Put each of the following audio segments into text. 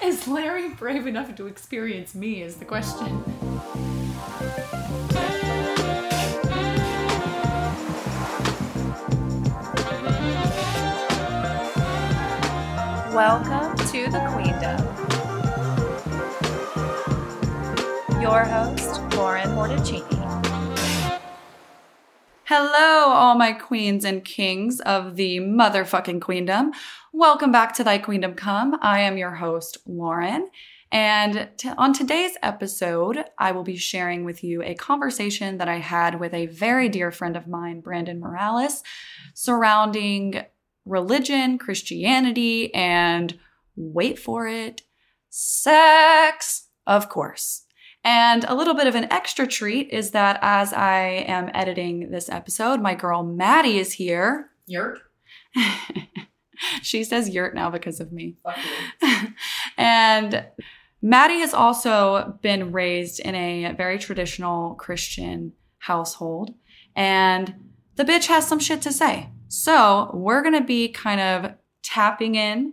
Is Larry brave enough to experience me is the question. Welcome to the Queendom. Your host, Lauren Morticini. Hello, all my queens and kings of the motherfucking Queendom. Welcome back to Thy Queendom Come. I am your host, Lauren. And on today's episode, I will be sharing with you a conversation that I had with a very dear friend of mine, Brandon Morales, surrounding religion, Christianity, and wait for it, sex, of course. And a little bit of an extra treat is that as I am editing this episode, my girl Maddie is here. Yurt. She says yurt now because of me. Fuck you. And Maddie has also been raised in a very traditional Christian household, and the bitch has some shit to say. So we're going to be kind of tapping in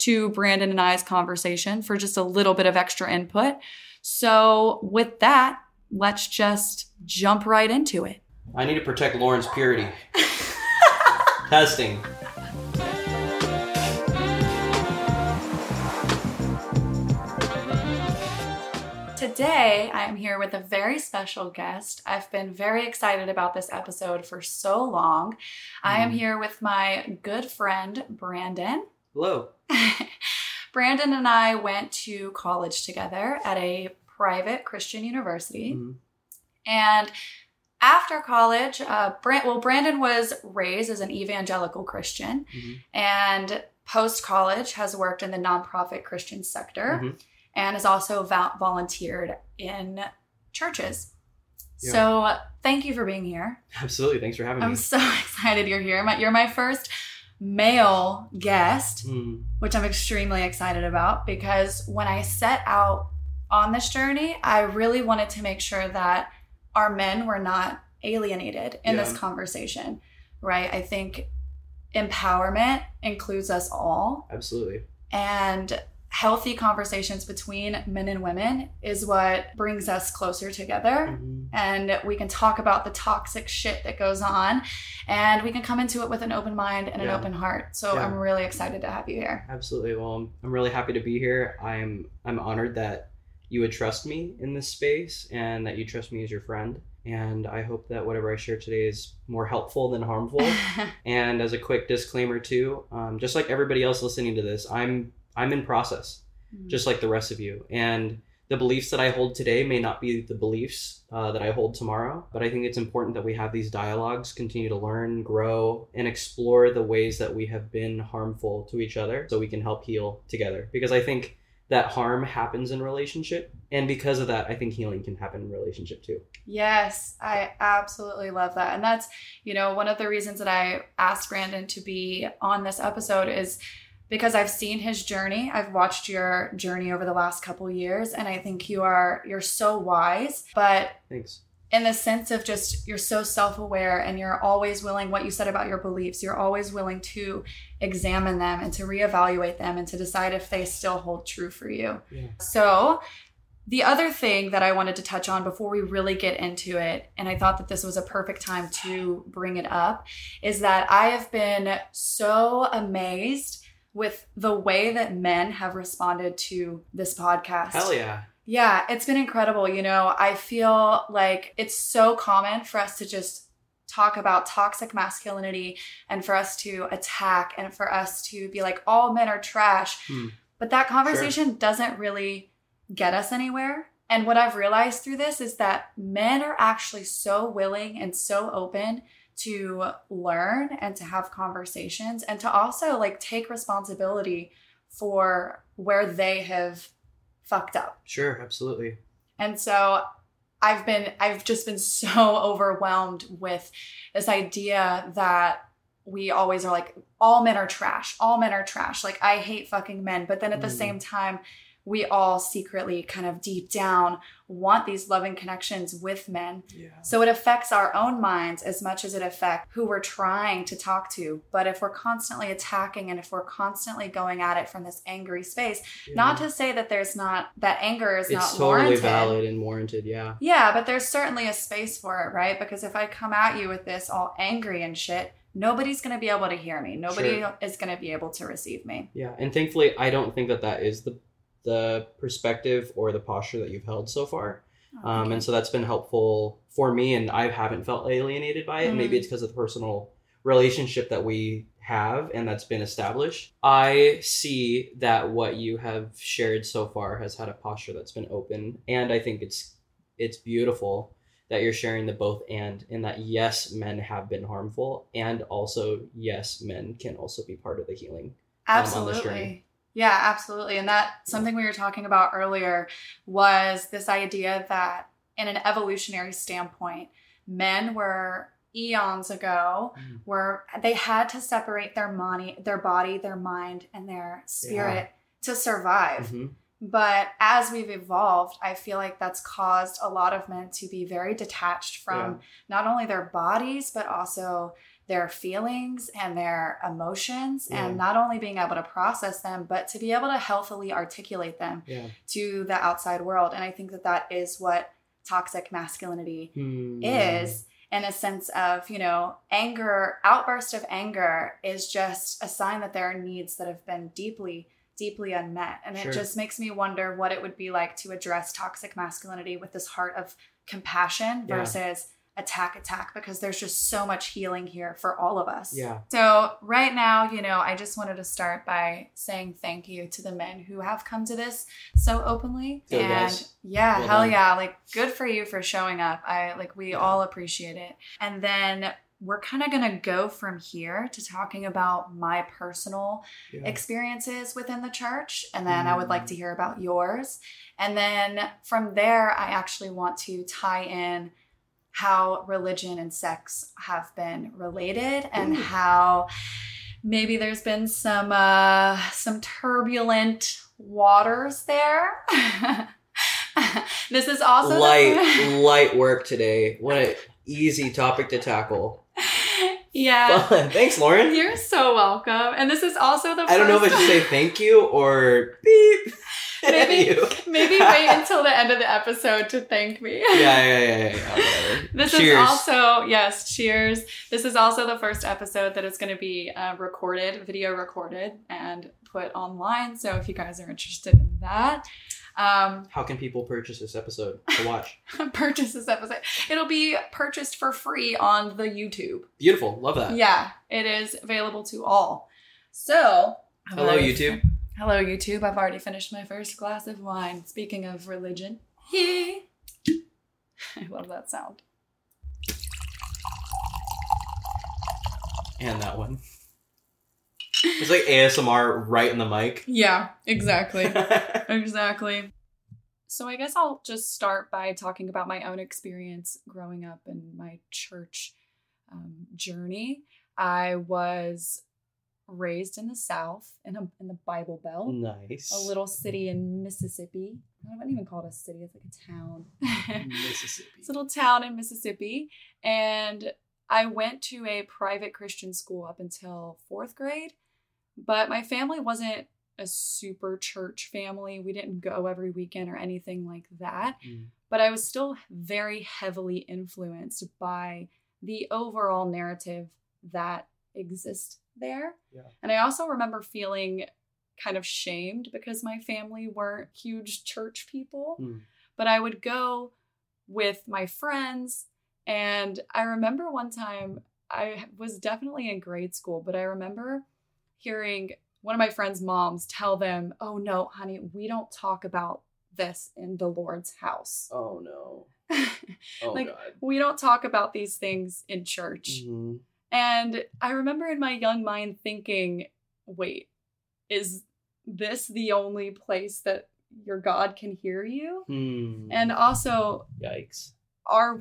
to Brandon and I's conversation for just a little bit of extra input. So with that, let's just jump right into it. I need to protect Lauren's purity. Testing. Today, I am here with a very special guest. I've been very excited about this episode for so long. I am here with my good friend, Brandon. Hello. Brandon and I went to college together at a private Christian university. Mm-hmm. And after college, Brandon was raised as an evangelical Christian, mm-hmm. and post-college has worked in the nonprofit Christian sector. Mm-hmm. And has also volunteered in churches. Yeah. So thank you for being here. Absolutely. Thanks for having me. I'm so excited you're here. You're my first male guest, which I'm extremely excited about, because when I set out on this journey, I really wanted to make sure that our men were not alienated in this conversation, right? I think empowerment includes us all. Absolutely. And healthy conversations between men and women is what brings us closer together. Mm-hmm. And we can talk about the toxic shit that goes on, and we can come into it with an open mind and an open heart. So I'm really excited to have you here. Absolutely. Well, I'm really happy to be here. I'm honored that you would trust me in this space and that you trust me as your friend. And I hope that whatever I share today is more helpful than harmful. And as a quick disclaimer too, just like everybody else listening to this, I'm in process, just like the rest of you. And the beliefs that I hold today may not be the beliefs that I hold tomorrow, but I think it's important that we have these dialogues, continue to learn, grow, and explore the ways that we have been harmful to each other so we can help heal together. Because I think that harm happens in relationship. And because of that, I think healing can happen in relationship too. Yes, I absolutely love that. And that's, you know, one of the reasons that I asked Brandon to be on this episode is because I've seen his journey. I've watched your journey over the last couple years, and I think you're so wise, but thanks. In the sense of just, you're so self-aware, and you're always willing, what you said about your beliefs, you're always willing to examine them and to reevaluate them and to decide if they still hold true for you. Yeah. So the other thing that I wanted to touch on before we really get into it, and I thought that this was a perfect time to bring it up, is that I have been so amazed with the way that men have responded to this podcast. Hell yeah. Yeah, it's been incredible. You know, I feel like it's so common for us to just talk about toxic masculinity and for us to attack and for us to be like, all men are trash. But that conversation doesn't really get us anywhere. And what I've realized through this is that men are actually so willing and so open to learn and to have conversations and to also like take responsibility for where they have fucked up. Sure, absolutely. And so I've just been so overwhelmed with this idea that we always are like, all men are trash. Like, I hate fucking men. But then at the same time, we all secretly kind of deep down want these loving connections with men. Yeah. So it affects our own minds as much as it affects who we're trying to talk to. But if we're constantly attacking and if we're constantly going at it from this angry space, yeah. not to say that there's not, that anger is not warranted. It's totally valid and warranted, yeah. Yeah, but there's certainly a space for it, right? Because if I come at you with this all angry and shit, nobody's going to be able to hear me. Nobody sure. is going to be able to receive me. Yeah, and thankfully, I don't think that that is the perspective or the posture that you've held so far. Oh, okay. And so that's been helpful for me, and I haven't felt alienated by it. Mm-hmm. Maybe it's because of the personal relationship that we have and that's been established. I see that what you have shared so far has had a posture that's been open, and I think it's beautiful that you're sharing the both and in that, yes, men have been harmful, and also, yes, men can also be part of the healing. Absolutely. On this journey. Yeah, absolutely. And that something we were talking about earlier was this idea that in an evolutionary standpoint, men were eons ago where they had to separate their body, their mind, and their spirit to survive. Mm-hmm. But as we've evolved, I feel like that's caused a lot of men to be very detached from not only their bodies, but also their feelings and their emotions, and not only being able to process them, but to be able to healthily articulate them to the outside world. And I think that that is what toxic masculinity is, in a sense of, you know, anger, outburst of anger is just a sign that there are needs that have been deeply unmet. And it just makes me wonder what it would be like to address toxic masculinity with this heart of compassion versus attack, because there's just so much healing here for all of us. Yeah. So right now, you know, I just wanted to start by saying thank you to the men who have come to this so openly. Good and guys. Yeah, well hell done. Yeah. Like good for you for showing up. We all appreciate it. And then we're kind of going to go from here to talking about my personal experiences within the church. And then I would like to hear about yours. And then from there, I actually want to tie in how religion and sex have been related and how maybe there's been some turbulent waters there. This is also light work today. What an easy topic to tackle. Yeah. Fun. Thanks, Lauren. You're so welcome. And this is also the first... I don't know if I should say thank you or beep. Maybe wait until the end of the episode to thank me. Yeah. This cheers. Is also, yes, cheers. This is also the first episode that is going to be video recorded and put online. So if you guys are interested in that. How can people purchase this episode to watch? Purchase this episode. It'll be purchased for free on the YouTube. Beautiful. Love that. Yeah. It is available to all. So. Hello, YouTube. I've already finished my first glass of wine. Speaking of religion. I love that sound. And that one. It's like ASMR right in the mic. Yeah, exactly. Exactly. So I guess I'll just start by talking about my own experience growing up in my church journey. I was raised in the South, in the Bible Belt. Nice. A little city in Mississippi. I wouldn't even call it a city. It's like a town. Mississippi. It's a little town in Mississippi. And I went to a private Christian school up until fourth grade. But my family wasn't a super church family. We didn't go every weekend or anything like that. Mm. But I was still very heavily influenced by the overall narrative that exists there. Yeah. And I also remember feeling kind of shamed because my family weren't huge church people. Mm. But I would go with my friends. And I remember one time, I was definitely in grade school, but I remember hearing one of my friend's moms tell them, "Oh no, honey, we don't talk about this in the Lord's house." Oh no. Oh like, God. We don't talk about these things in church. Mm-hmm. And I remember in my young mind thinking, wait, is this the only place that your God can hear you? Mm. And also, yikes. Are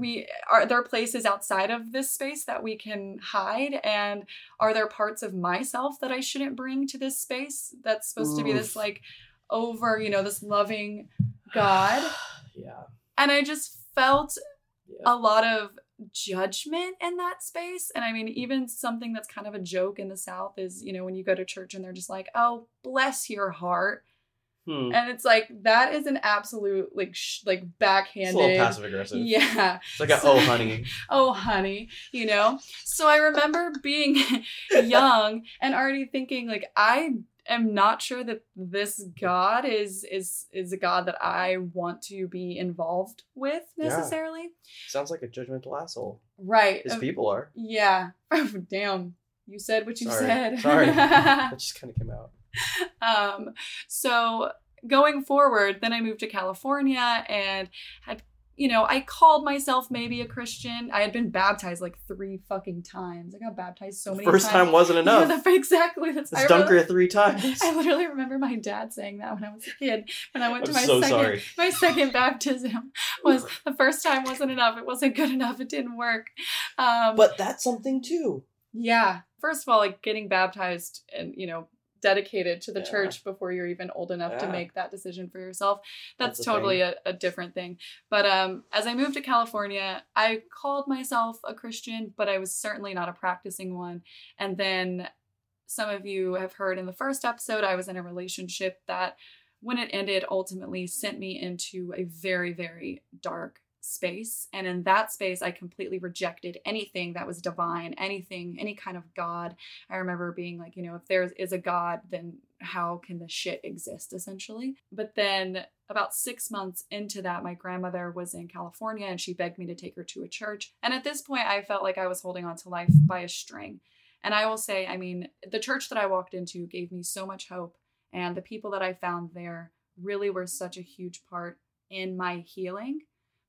there places outside of this space that we can hide? And are there parts of myself that I shouldn't bring to this space that's supposed to be this like over, you know, this loving God. Yeah. And I just felt a lot of judgment in that space. And I mean, even something that's kind of a joke in the South is, you know, when you go to church and they're just like, oh, bless your heart. And it's like, that is an absolute, like backhanded. It's a little passive aggressive. Yeah. It's like, oh, honey. Oh, honey, you know? So I remember being young and already thinking, like, I am not sure that this God is a God that I want to be involved with necessarily. Yeah. Sounds like a judgmental asshole. Right. His people are. Yeah. Oh, damn. You said what you said. Sorry. That just kind of came out. So going forward, then I moved to California and had, you know, I called myself maybe a Christian. I had been baptized like 3 fucking times. I got baptized so many times. First time wasn't enough. Yeah, exactly. That's, it's dunker really, 3 times. I literally remember my dad saying that when I was a kid, when I went to my second baptism was the first time wasn't enough. It wasn't good enough. It didn't work. But that's something too. Yeah. First of all, like getting baptized and, you know, dedicated to the church before you're even old enough to make that decision for yourself. That's totally a different thing. But as I moved to California, I called myself a Christian, but I was certainly not a practicing one. And then some of you have heard in the first episode, I was in a relationship that when it ended, ultimately sent me into a very, very dark space. And in that space, I completely rejected anything that was divine, anything, any kind of God. I remember being like, you know, if there is a God, then how can this shit exist, essentially? But then about 6 months into that, my grandmother was in California and she begged me to take her to a church. And at this point, I felt like I was holding on to life by a string. And I will say, I mean, the church that I walked into gave me so much hope. And the people that I found there really were such a huge part in my healing.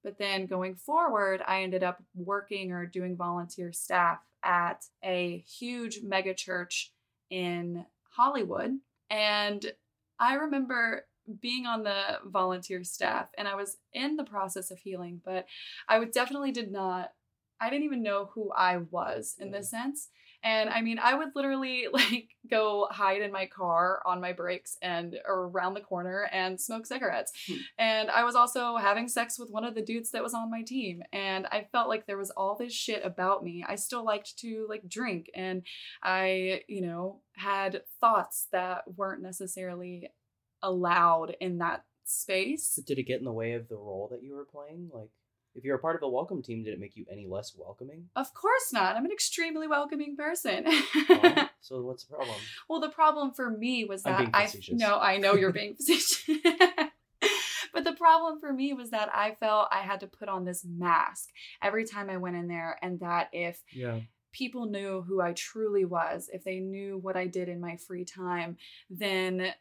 But then going forward, I ended up working or doing volunteer staff at a huge mega church in Hollywood. And I remember being on the volunteer staff and I was in the process of healing, but I would definitely I didn't even know who I was in this sense. And I mean, I would literally like go hide in my car on my breaks and or around the corner and smoke cigarettes. And I was also having sex with one of the dudes that was on my team. And I felt like there was all this shit about me. I still liked to like drink and I, you know, had thoughts that weren't necessarily allowed in that space. But did it get in the way of the role that you were playing? Like, if you're a part of the welcome team, did it make you any less welcoming? Of course not. I'm an extremely welcoming person. Well, so what's the problem? Well, the problem for me was that I know you're being facetious. But the problem for me was that I felt I had to put on this mask every time I went in there, and that if people knew who I truly was, if they knew what I did in my free time, then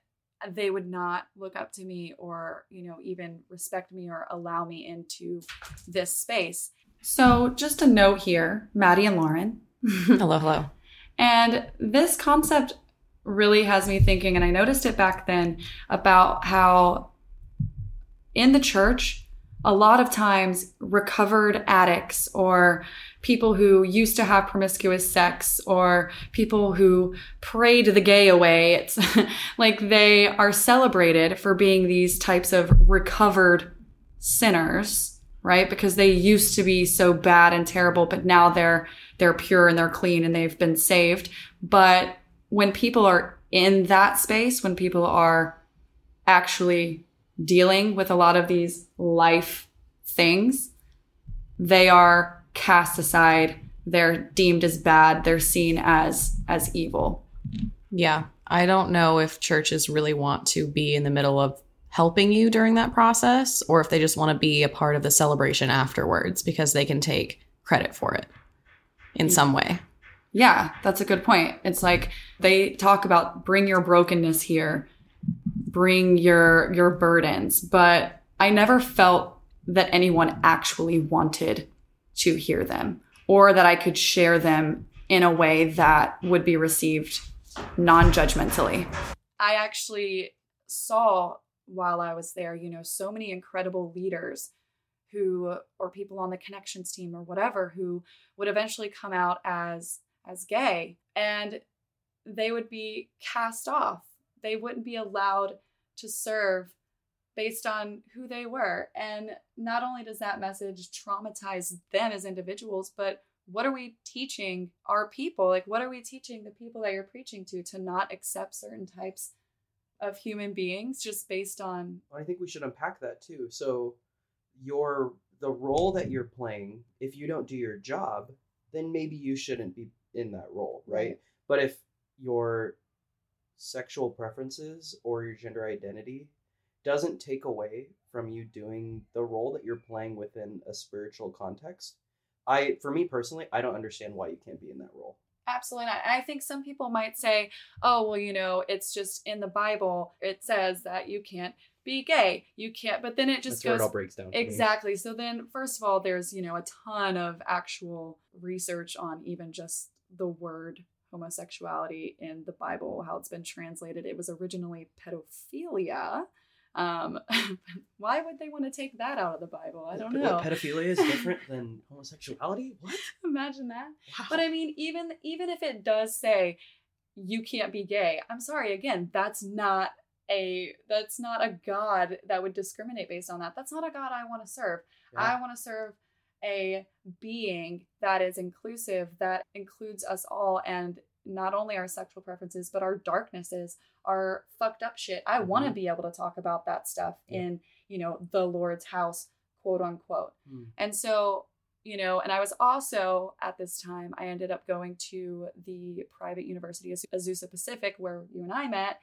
they would not look up to me or, you know, even respect me or allow me into this space. So just a note here, Maddie and Lauren. Hello, hello. And this concept really has me thinking, and I noticed it back then, about how in the church, a lot of times recovered addicts or people who used to have promiscuous sex or people who prayed the gay away, it's like they are celebrated for being these types of recovered sinners, right? Because they used to be so bad and terrible, but now they're pure and they're clean and they've been saved. But when people are in that space, when people are actually dealing with a lot of these life things, they are cast aside. They're deemed as bad. They're seen as evil. Yeah. I don't know if churches really want to be in the middle of helping you during that process or if they just want to be a part of the celebration afterwards because they can take credit for it in some way. Yeah, that's a good point. It's like they talk about bring your brokenness here. Bring your burdens, but I never felt that anyone actually wanted to hear them or that I could share them in a way that would be received non-judgmentally. I actually saw while I was there, you know, so many incredible leaders who, or people on the connections team or whatever, who would eventually come out as gay and they would be cast off. They wouldn't be allowed to serve based on who they were. And not only does that message traumatize them as individuals, but what are we teaching our people? Like, what are we teaching the people that you're preaching to not accept certain types of human beings just based on... I think we should unpack that too. So the role that you're playing, if you don't do your job, then maybe you shouldn't be in that role, right? But if your sexual preferences or your gender identity doesn't take away from you doing the role that you're playing within a spiritual context, for me personally, I don't understand why you can't be in that role. Absolutely not. And I think some people might say, oh, well, you know, it's just in the Bible, it says that you can't be gay. You can't, but then it just goes, it all breaks down. Exactly. So then, first of all, there's, you know, a ton of actual research on even just the word homosexuality in the Bible, how it's been translated. It was originally pedophilia. Why would they want to take that out of the Bible? I don't know. What, pedophilia is different than homosexuality? What? Imagine that. Wow. But I mean, even if it does say you can't be gay, I'm sorry, again, that's not a God that would discriminate based on that. That's not a God I want to serve. Yeah. I want to serve a being that is inclusive, that includes us all, and not only our sexual preferences, but our darknesses, our fucked up shit. I want to be able to talk about that stuff in, you know, the Lord's house, quote unquote. And so, you know, and I was also at this time, I ended up going to the private university, Azusa Pacific, where you and I met.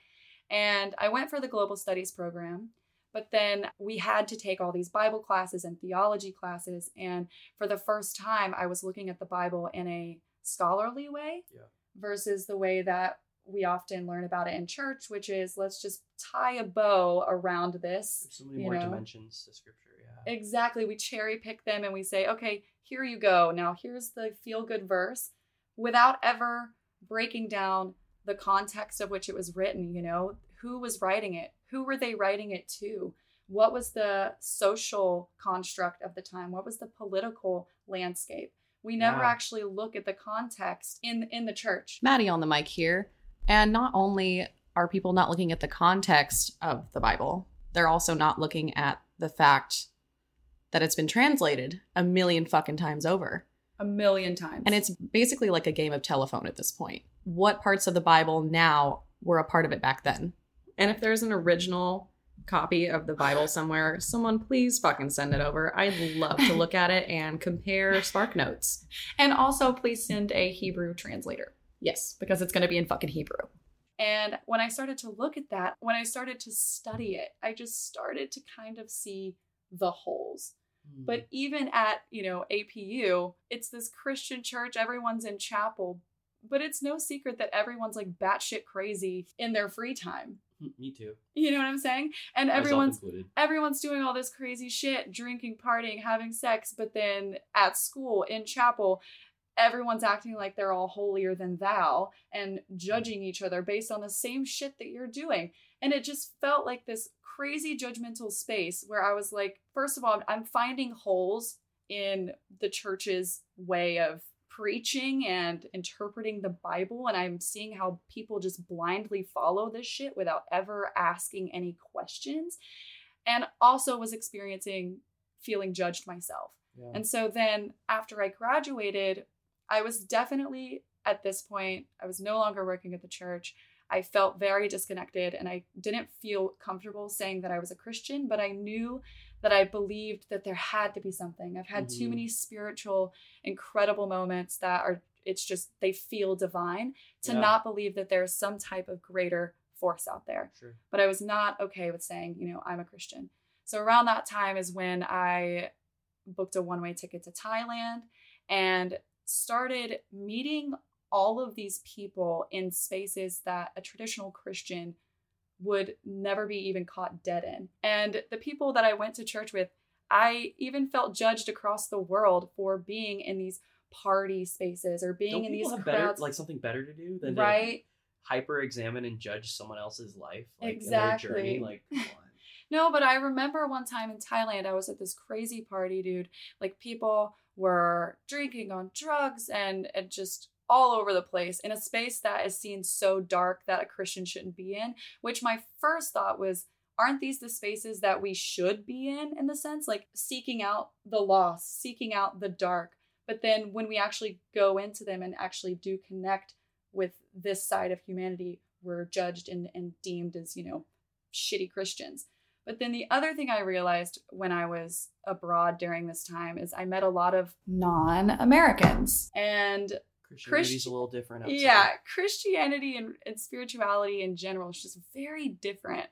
And I went for the global studies program, but then we had to take all these Bible classes and theology classes. And for the first time, I was looking at the Bible in a scholarly way. Yeah. Versus the way that we often learn about it in church, which is let's just tie a bow around this. There's so many more dimensions to scripture, yeah. Exactly. We cherry pick them and we say, okay, here you go. Now here's the feel-good verse, without ever breaking down the context of which it was written, you know, who was writing it? Who were they writing it to? What was the social construct of the time? What was the political landscape? We never actually look at the context in the church. Maddie on the mic here. And not only are people not looking at the context of the Bible, they're also not looking at the fact that it's been translated a million fucking times over. A million times. And it's basically like a game of telephone at this point. What parts of the Bible now were a part of it back then? And if there's an original copy of the Bible somewhere, someone please fucking send it over. I'd love to look at it and compare Spark Notes. And also please send a Hebrew translator. Yes, because it's going to be in fucking Hebrew. And when I started to look at that, when I started to study it, I just started to kind of see the holes. But even at, you know, APU, it's this Christian church, everyone's in chapel, but it's no secret that everyone's like batshit crazy in their free time. Me too. You know what I'm saying? And everyone's doing all this crazy shit, drinking, partying, having sex. But then at school, in chapel, everyone's acting like they're all holier than thou and judging each other based on the same shit that you're doing. And it just felt like this crazy judgmental space where I was like, first of all, I'm finding holes in the church's way of preaching and interpreting the Bible, and I'm seeing how people just blindly follow this shit without ever asking any questions, and also was feeling judged myself. Yeah. And so then after I graduated, I was definitely at this point, I was no longer working at the church. I felt very disconnected, and I didn't feel comfortable saying that I was a Christian, but I knew that I believed that there had to be something. I've had too many spiritual, incredible moments they feel divine to not believe that there's some type of greater force out there. Sure. But I was not okay with saying, you know, I'm a Christian. So around that time is when I booked a one-way ticket to Thailand and started meeting all of these people in spaces that a traditional Christian would never be even caught dead in. And the people that I went to church with, I even felt judged across the world for being in these party spaces or being in these crowds. Like something better to do than to hyper examine and judge someone else's life, like exactly. In their journey, like come on. No, but I remember one time in Thailand, I was at this crazy party, dude. Like people were drinking on drugs and just all over the place in a space that is seen so dark that a Christian shouldn't be in, which my first thought was, aren't these the spaces that we should be in the sense, like seeking out the lost, seeking out the dark? But then when we actually go into them and actually do connect with this side of humanity, we're judged and deemed as, you know, shitty Christians. But then the other thing I realized when I was abroad during this time is I met a lot of non-Americans, and Christianity's a little different outside. Yeah, Christianity and spirituality in general is just very different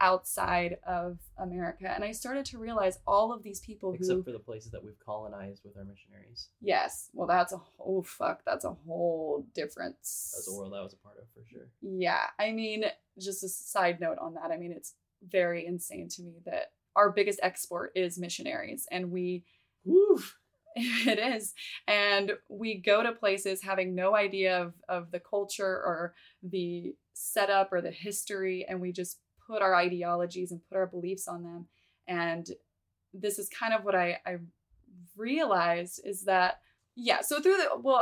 outside of America. And I started to realize all of these people except for the places that we've colonized with our missionaries. Yes. Well, that's a whole difference. That was a world I was a part of for sure. Yeah. I mean, just a side note on that. I mean, it's very insane to me that our biggest export is missionaries, and we, it is. And we go to places having no idea of the culture or the setup or the history. And we just put our ideologies and put our beliefs on them. And this is kind of what I realized is that, yeah, so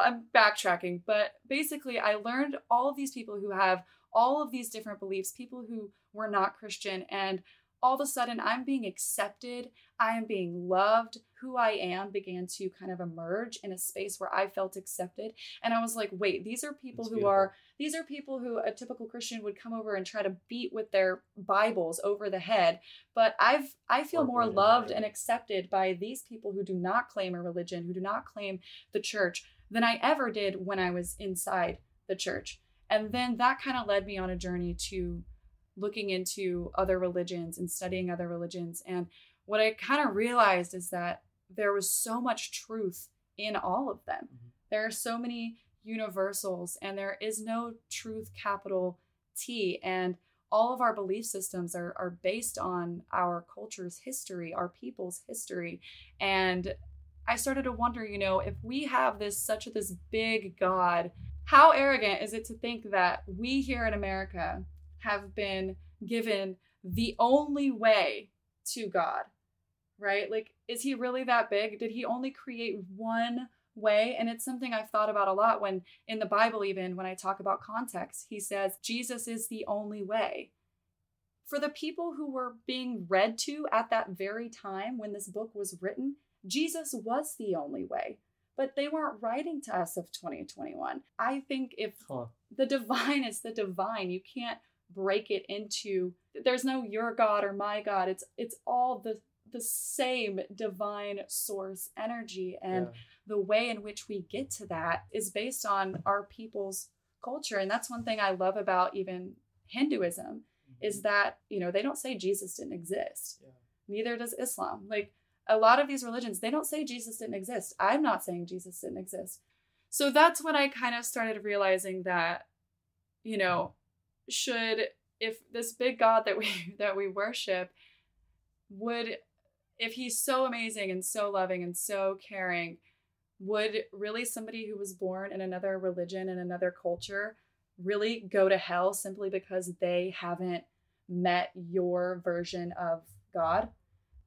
I'm backtracking, but basically I learned all of these people who have all of these different beliefs, people who were not Christian, and all of a sudden I'm being accepted, I am being loved, who I am began to kind of emerge in a space where I felt accepted. And I was like, wait, these are people who a typical Christian would come over and try to beat with their Bibles over the head. But I feel more loved and accepted by these people who do not claim a religion, who do not claim the church, than I ever did when I was inside the church. And then that kind of led me on a journey to looking into other religions and studying other religions. And what I kind of realized is that there was so much truth in all of them. Mm-hmm. There are so many universals, and there is no truth, capital T. And all of our belief systems are based on our culture's history, our people's history. And I started to wonder, you know, if we have this big God, how arrogant is it to think that we here in America have been given the only way to God, right? Like, is he really that big? Did he only create one way? And it's something I've thought about a lot when in the Bible, even when I talk about context, he says, Jesus is the only way. For the people who were being read to at that very time when this book was written, Jesus was the only way. But they weren't writing to us of 2021. I think if the divine is the divine, you can't break it into, there's no your God or my God. It's all the same divine source energy. And the way in which we get to that is based on our people's culture. And that's one thing I love about even Hinduism is that, you know, they don't say Jesus didn't exist. Yeah. Neither does Islam. Like, a lot of these religions, they don't say Jesus didn't exist. I'm not saying Jesus didn't exist. So that's when I kind of started realizing that, you know, if this big God that we worship if he's so amazing and so loving and so caring, would really somebody who was born in another religion and another culture really go to hell simply because they haven't met your version of God?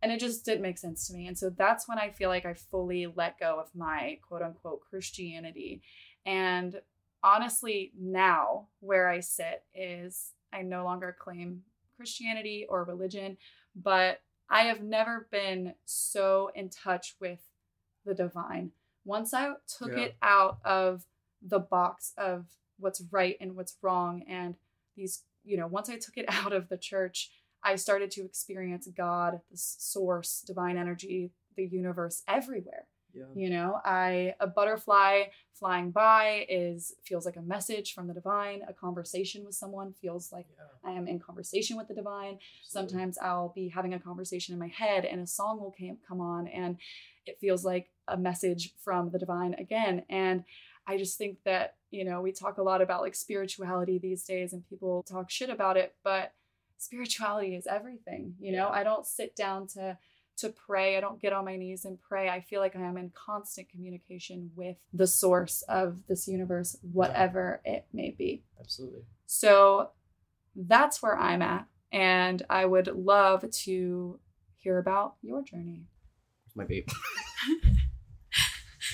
And it just didn't make sense to me. And so that's when I feel like I fully let go of my quote unquote Christianity. And honestly, now where I sit is I no longer claim Christianity or religion, but I have never been so in touch with the divine. Once I took it out of the box of what's right and what's wrong, and these, you know, once I took it out of the church, I started to experience God, the source, divine energy, the universe everywhere. Yeah. You know, a butterfly flying by feels like a message from the divine. A conversation with someone feels like I am in conversation with the divine. Absolutely. Sometimes I'll be having a conversation in my head and a song will come on and it feels like a message from the divine again. And I just think that, you know, we talk a lot about like spirituality these days and people talk shit about it, but spirituality is everything. You know, I don't sit down to pray. I don't get on my knees and pray. I feel like I am in constant communication with the source of this universe, whatever it may be. Absolutely. So that's where I'm at. And I would love to hear about your journey. Where's my vape?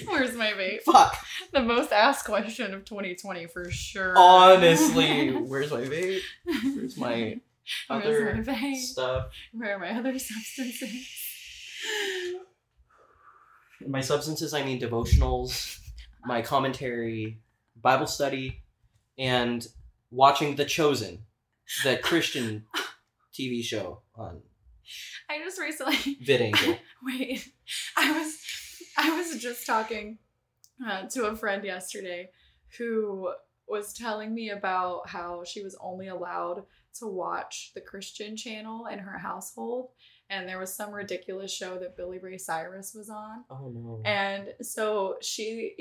Where's my vape? Fuck. The most asked question of 2020 for sure. Honestly, where's my vape? Where's my other stuff. Where are my other substances? My substances, I mean devotionals, my commentary, Bible study, and watching The Chosen, the Christian TV show on. I just recently Vid Angel. Wait, I was just talking to a friend yesterday who was telling me about how she was only allowed to watch the Christian channel in her household, and there was some ridiculous show that Billy Ray Cyrus was on. Oh no! And so she,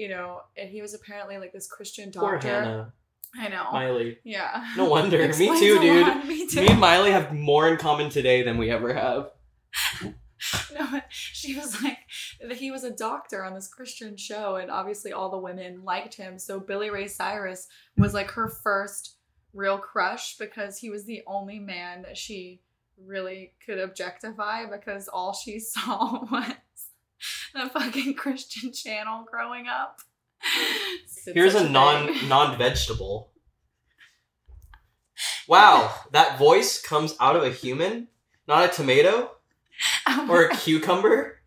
and he was apparently like this Christian doctor. Poor Hannah. I know. Miley. Yeah. No wonder. Me too, dude. Me too. Me and Miley have more in common today than we ever have. No, she was like, he was a doctor on this Christian show, and obviously all the women liked him. So Billy Ray Cyrus was like her first real crush because he was the only man that she really could objectify because all she saw was the fucking Christian channel growing up. Here's a non-vegetable. Wow, that voice comes out of a human, not a tomato or a cucumber.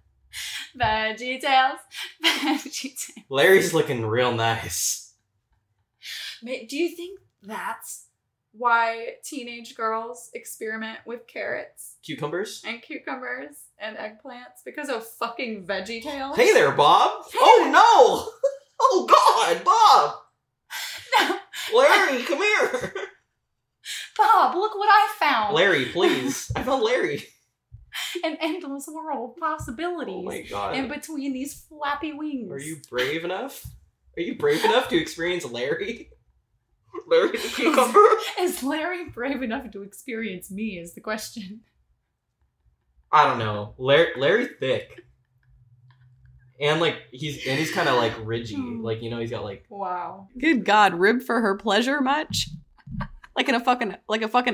Veggie Tales, Veggie Tales. Larry's looking real nice. Do you think that's why teenage girls experiment with carrots? Cucumbers and eggplants because of fucking Veggie Tales? Hey there, Bob. Hey. Oh, no. Oh, God, Bob! No. Larry, come here! Bob, look what I found! Larry, please. I found Larry. An endless world of possibilities. Oh, my God. In between these flappy wings. Are you brave enough? Are you brave enough to experience Larry? Larry the cucumber? Is Larry brave enough to experience me is the question. I don't know. Larry thick. And like he's kind of like ridgy, like he's got like wow. Good God, rib for her pleasure much? Like in a fucking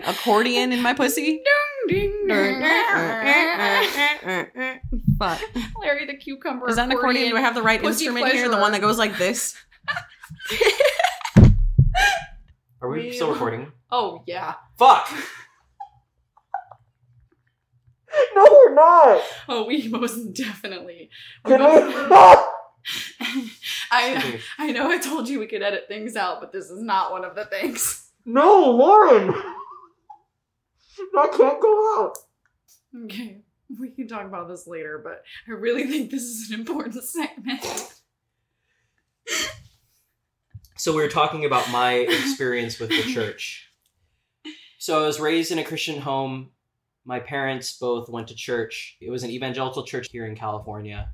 accordion in my pussy. Ding ding. Fuck. Larry the cucumber. Is that an accordion? Do I have the right instrument pleasure here? The one that goes like this. Are we still recording? Oh yeah. Fuck. No, we're not. Oh, we most definitely. I know I told you we could edit things out, but this is not one of the things. No, Lauren. That can't go out. Okay, we can talk about this later, but I really think this is an important segment. So we were talking about my experience with the church. So I was raised in a Christian home. My parents both went to church. It was an evangelical church here in California.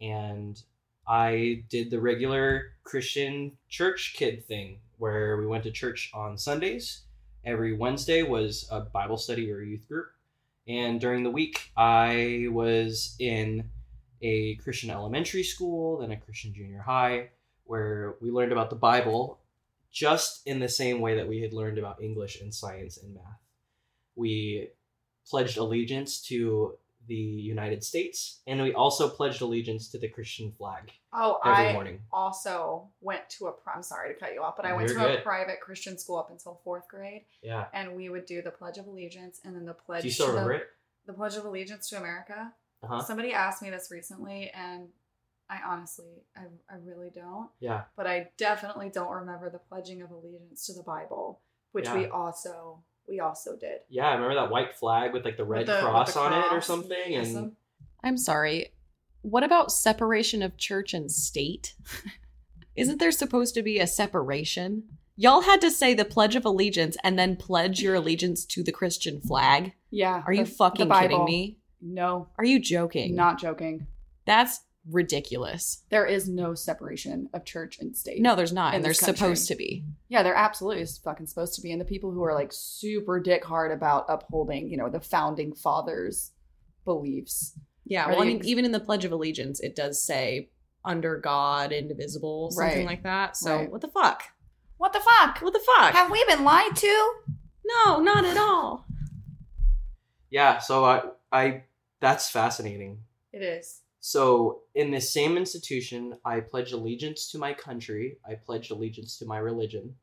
And I did the regular Christian church kid thing where we went to church on Sundays. Every Wednesday was a Bible study or youth group. And during the week, I was in a Christian elementary school, then a Christian junior high, where we learned about the Bible just in the same way that we had learned about English and science and math. We pledged allegiance to the United States, and we also pledged allegiance to the Christian flag. Oh, every morning. I also went to I'm sorry to cut you off, but I went to a private Christian school up until fourth grade. Yeah. And we would do the Pledge of Allegiance and then the Pledge. Do you still remember it? The Pledge of Allegiance to America. Uh-huh. Somebody asked me this recently, and I honestly, I really don't. Yeah. But I definitely don't remember the Pledging of Allegiance to the Bible, which we also did. Yeah, I remember that white flag with like the red cross on it or something. And I'm sorry. What about separation of church and state? Isn't there supposed to be a separation? Y'all had to say the Pledge of Allegiance and then pledge your allegiance to the Christian flag. Yeah. Are you fucking kidding me? No. Are you joking? Not joking. That's ridiculous. There is no separation of church and state. No, there's not. And they're supposed to be. Yeah, they're absolutely fucking supposed to be. And the people who are like super dick hard about upholding, the founding fathers' beliefs. Yeah. Well, I mean, even in the Pledge of Allegiance, it does say under God, indivisible, something like that. So What the fuck? What the fuck? What the fuck? Have we been lied to? No, not at all. Yeah. So I that's fascinating. It is. So in this same institution, I pledged allegiance to my country. I pledged allegiance to my religion.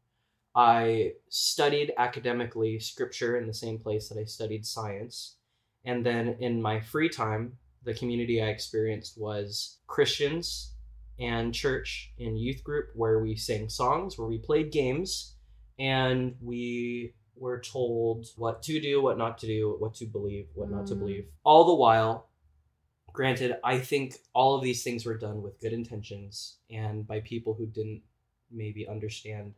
I studied academically scripture in the same place that I studied science. And then in my free time, the community I experienced was Christians and church and youth group, where we sang songs, where we played games, and we were told what to do, what not to do, what to believe, what not to believe. All the while, granted, I think all of these things were done with good intentions and by people who didn't maybe understand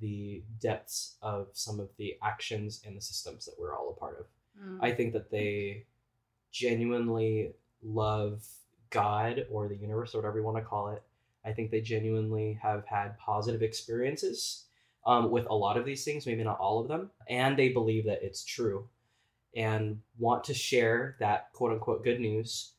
the depths of some of the actions and the systems that we're all a part of. I think that they genuinely love God or the universe or whatever you want to call it. I think they genuinely have had positive experiences with a lot of these things, maybe not all of them, and they believe that it's true and want to share that quote-unquote good news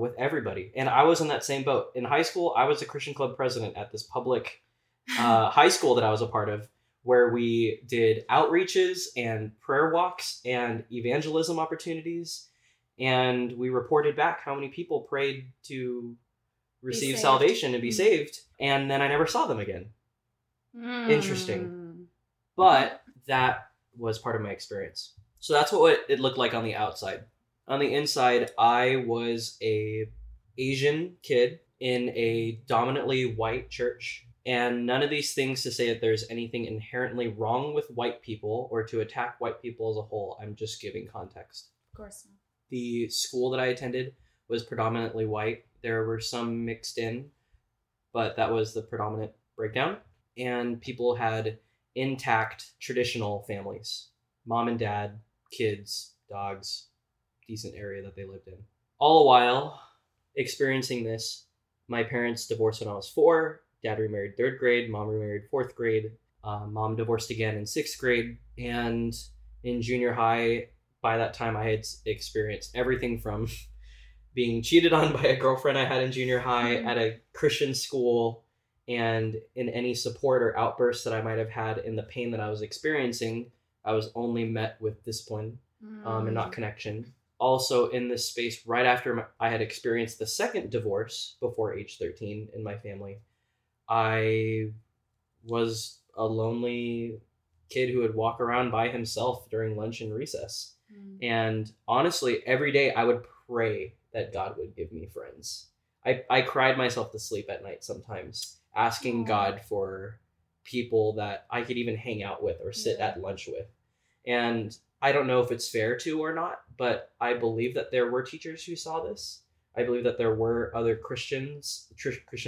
with everybody. And I was in that same boat. In high school, I was a Christian club president at this public high school that I was a part of, where we did outreaches and prayer walks and evangelism opportunities. And we reported back how many people prayed to receive salvation and be saved. And then I never saw them again. Interesting. But that was part of my experience. So that's what it looked like on the outside. On the inside, I was a Asian kid in a dominantly white church. And none of these things to say that there's anything inherently wrong with white people or to attack white people as a whole. I'm just giving context. Of course. The school that I attended was predominantly white. There were some mixed in, but that was the predominant breakdown. And people had intact traditional families. Mom and dad, kids, dogs, decent area that they lived in. All the while experiencing this, my parents divorced when I was 4. Dad remarried 3rd grade, mom remarried 4th grade, mom divorced again in 6th grade. And in junior high, by that time I had experienced everything from being cheated on by a girlfriend I had in junior high at a Christian school, and in any support or outbursts that I might have had in the pain that I was experiencing, I was only met with discipline and not connection. Also in this space, right after I had experienced the second divorce before age 13 in my family, I was a lonely kid who would walk around by himself during lunch and recess. And honestly, every day I would pray that God would give me friends. I cried myself to sleep at night sometimes, asking God for people that I could even hang out with or sit at lunch with. And I don't know if it's fair to or not, but I believe that there were teachers who saw this. I believe that there were other Christian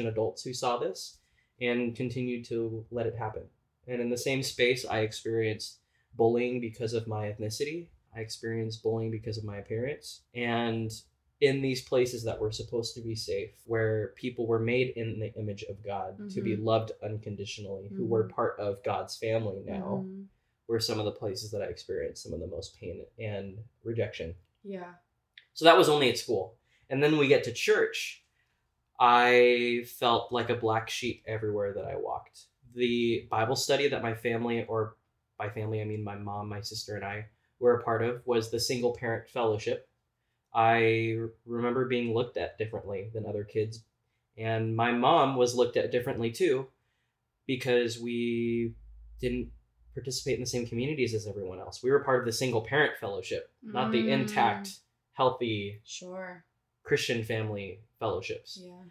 adults who saw this and continued to let it happen. And in the same space, I experienced bullying because of my ethnicity. I experienced bullying because of my appearance. And in these places that were supposed to be safe, where people were made in the image of God to be loved unconditionally, who were part of God's family now, were some of the places that I experienced some of the most pain and rejection. Yeah. So that was only at school. And then we get to church. I felt like a black sheep everywhere that I walked. The Bible study that my family, or by family I mean my mom, my sister, and I were a part of, was the single parent fellowship. I remember being looked at differently than other kids. And my mom was looked at differently too, because we didn't participate in the same communities as everyone else. We were part of the single parent fellowship, not the intact, healthy, Christian family fellowships. Yeah.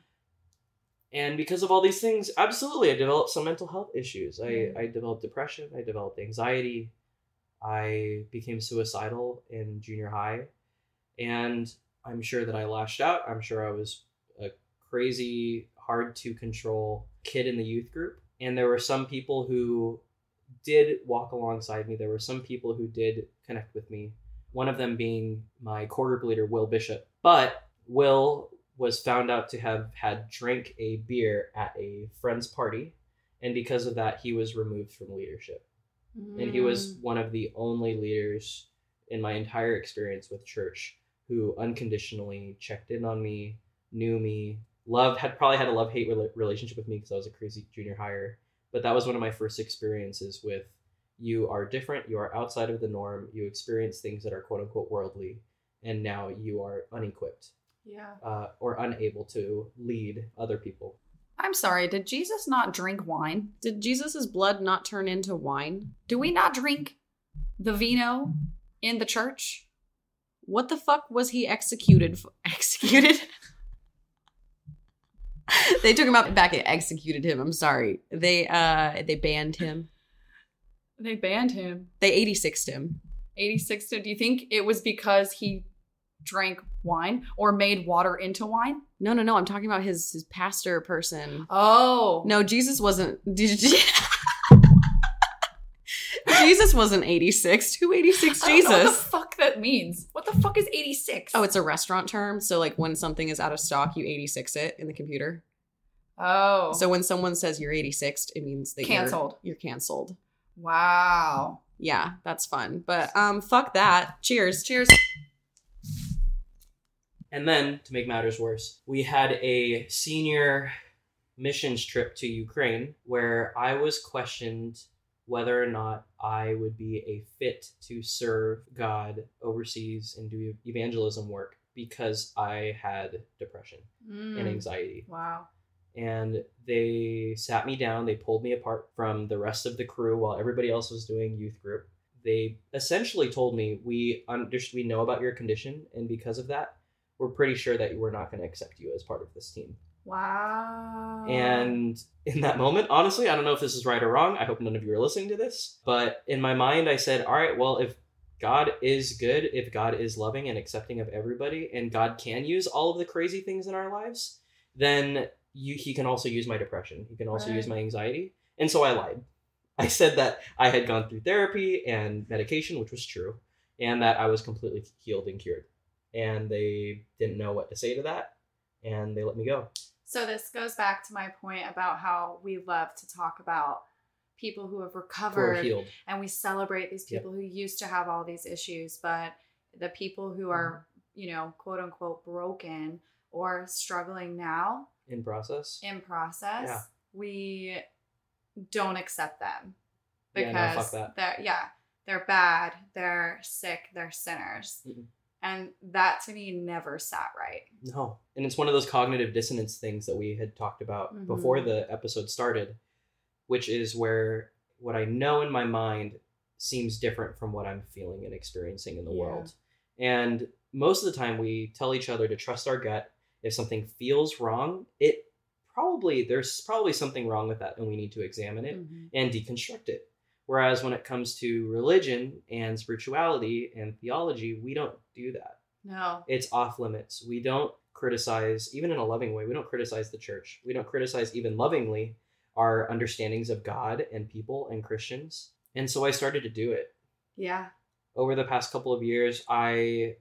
And because of all these things, absolutely, I developed some mental health issues. I developed depression. I developed anxiety. I became suicidal in junior high. And I'm sure that I lashed out. I'm sure I was a crazy, hard to control kid in the youth group. And there were some people who did walk alongside me. There were some people who did connect with me. One of them being my core group leader, Will Bishop. But Will was found out to have drank a beer at a friend's party, and because of that, he was removed from leadership. And he was one of the only leaders in my entire experience with church who unconditionally checked in on me, knew me, had a love-hate relationship with me because I was a crazy junior hire. But that was one of my first experiences with, you are different, you are outside of the norm, you experience things that are quote-unquote worldly, and now you are unequipped. Or unable to lead other people. I'm sorry, did Jesus not drink wine? Did Jesus' blood not turn into wine? Do we not drink the vino in the church? What the fuck was he executed for? Executed? They took him out back and executed him. I'm sorry. They banned him. They banned him. They 86'd him. 86'd him. Do you think it was because he drank wine or made water into wine? No. I'm talking about his pastor person. Oh. No, Jesus wasn't. Jesus wasn't 86. Who 86 Jesus? I don't know what the fuck that means. What the fuck is 86? Oh, it's a restaurant term. So like when something is out of stock, you 86 it in the computer. Oh. So when someone says you're 86, it means that canceled. You're canceled. Wow. Yeah, that's fun. But fuck that. Cheers. Cheers. And then, to make matters worse, we had a senior missions trip to Ukraine where I was questioned whether or not I would be a fit to serve God overseas and do evangelism work because I had depression and anxiety. Wow. And they sat me down. They pulled me apart from the rest of the crew while everybody else was doing youth group. They essentially told me, we know about your condition, and because of that, we're pretty sure that we're not going to accept you as part of this team. Wow. And in that moment, honestly, I don't know if this is right or wrong. I hope none of you are listening to this. But in my mind, I said, all right, well, if God is good, if God is loving and accepting of everybody, and God can use all of the crazy things in our lives, then he can also use my depression. He can also use my anxiety. And so I lied. I said that I had gone through therapy and medication, which was true, and that I was completely healed and cured. And they didn't know what to say to that, and they let me go. So this goes back to my point about how we love to talk about people who have recovered, and we celebrate these people who used to have all these issues, but the people who are, you know, quote unquote broken or struggling now in process, we don't accept them because fuck that. They're bad, they're sick, they're sinners. Mm-mm. And that to me never sat right. No. And it's one of those cognitive dissonance things that we had talked about before the episode started, which is where what I know in my mind seems different from what I'm feeling and experiencing in the world. And most of the time we tell each other to trust our gut. If something feels wrong, there's probably something wrong with that, and we need to examine it and deconstruct it. Whereas when it comes to religion and spirituality and theology, we don't do that. No. It's off limits. We don't criticize, even in a loving way, we don't criticize the church. We don't criticize, even lovingly, our understandings of God and people and Christians. And so I started to do it. Yeah. Over the past couple of years, I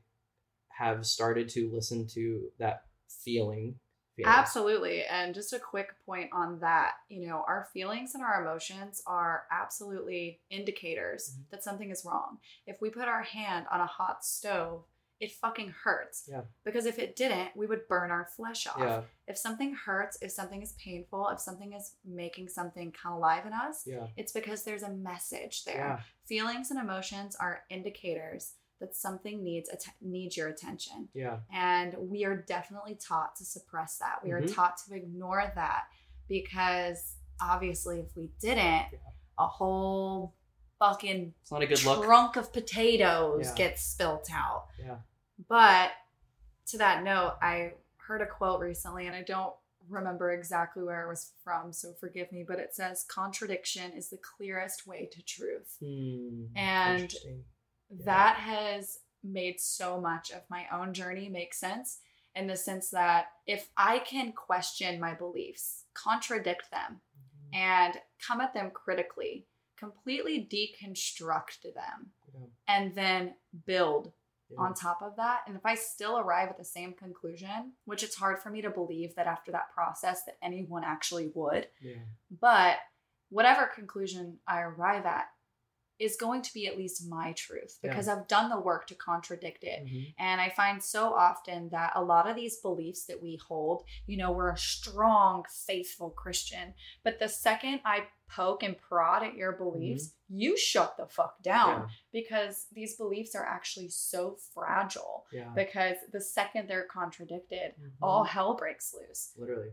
have started to listen to that feeling. Absolutely. And just a quick point on that, you know, our feelings and our emotions are absolutely indicators that something is wrong. If we put our hand on a hot stove, it fucking hurts. Yeah. Because if it didn't, we would burn our flesh off. Yeah. If something hurts, if something is painful, if something is making something come alive in us, it's because there's a message there. Yeah. Feelings and emotions are indicators that something needs your attention. Yeah. And we are definitely taught to suppress that. We are taught to ignore that because obviously if we didn't, a whole fucking trunk of potatoes gets spilt out. Yeah. But to that note, I heard a quote recently, and I don't remember exactly where it was from, so forgive me, but it says, contradiction is the clearest way to truth. And that has made so much of my own journey make sense, in the sense that if I can question my beliefs, contradict them, and come at them critically, completely deconstruct them, and then build on top of that. And if I still arrive at the same conclusion, which it's hard for me to believe that after that process that anyone actually would, but whatever conclusion I arrive at is going to be at least my truth, because I've done the work to contradict it. And I find so often that a lot of these beliefs that we hold, you know, we're a strong, faithful Christian, but the second I poke and prod at your beliefs, mm-hmm. you shut the fuck down, because these beliefs are actually so fragile, because the second they're contradicted, mm-hmm. all hell breaks loose. Literally.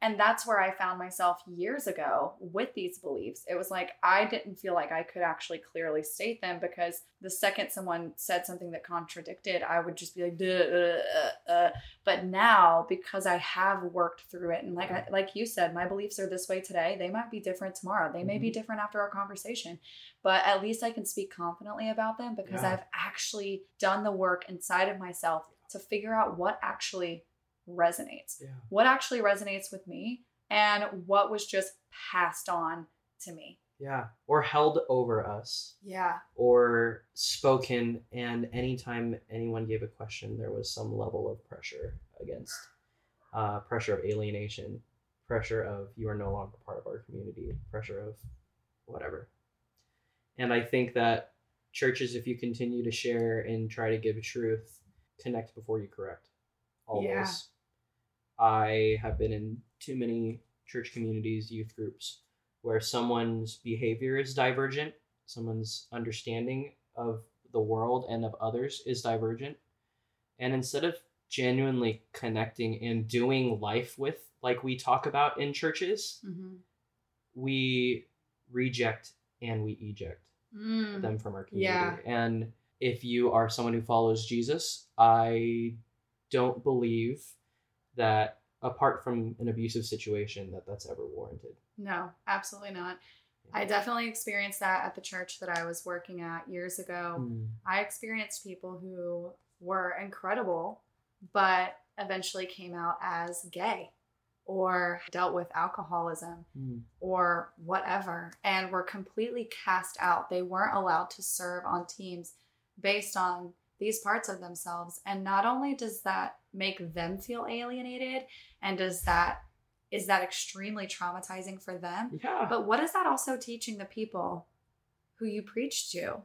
And that's where I found myself years ago with these beliefs. It was like, I didn't feel like I could actually clearly state them, because the second someone said something that contradicted, I would just be like, but now, because I have worked through it, and like you said, my beliefs are this way today. They might be different tomorrow. They may mm-hmm. be different after our conversation, but at least I can speak confidently about them, because I've actually done the work inside of myself to figure out what actually resonates, what actually resonates with me, and what was just passed on to me. Yeah. Or held over us. Yeah. Or spoken. And anytime anyone gave a question, there was some level of pressure against, pressure of alienation, pressure of you are no longer part of our community, pressure of whatever. And I think that churches, if you continue to share and try to give truth, connect before you correct. Always. Yeah. I have been in too many church communities, youth groups, where someone's behavior is divergent, someone's understanding of the world and of others is divergent. And instead of genuinely connecting and doing life with, like we talk about in churches, mm-hmm. we reject and we eject them from our community. Yeah. And if you are someone who follows Jesus, I don't believe that, apart from an abusive situation, that that's ever warranted. No, absolutely not. Yeah. I definitely experienced that at the church that I was working at years ago. Mm. I experienced people who were incredible, but eventually came out as gay or dealt with alcoholism or whatever, and were completely cast out. They weren't allowed to serve on teams based on these parts of themselves. And not only does that make them feel alienated, and is that extremely traumatizing for them, but what is that also teaching the people who you preach to?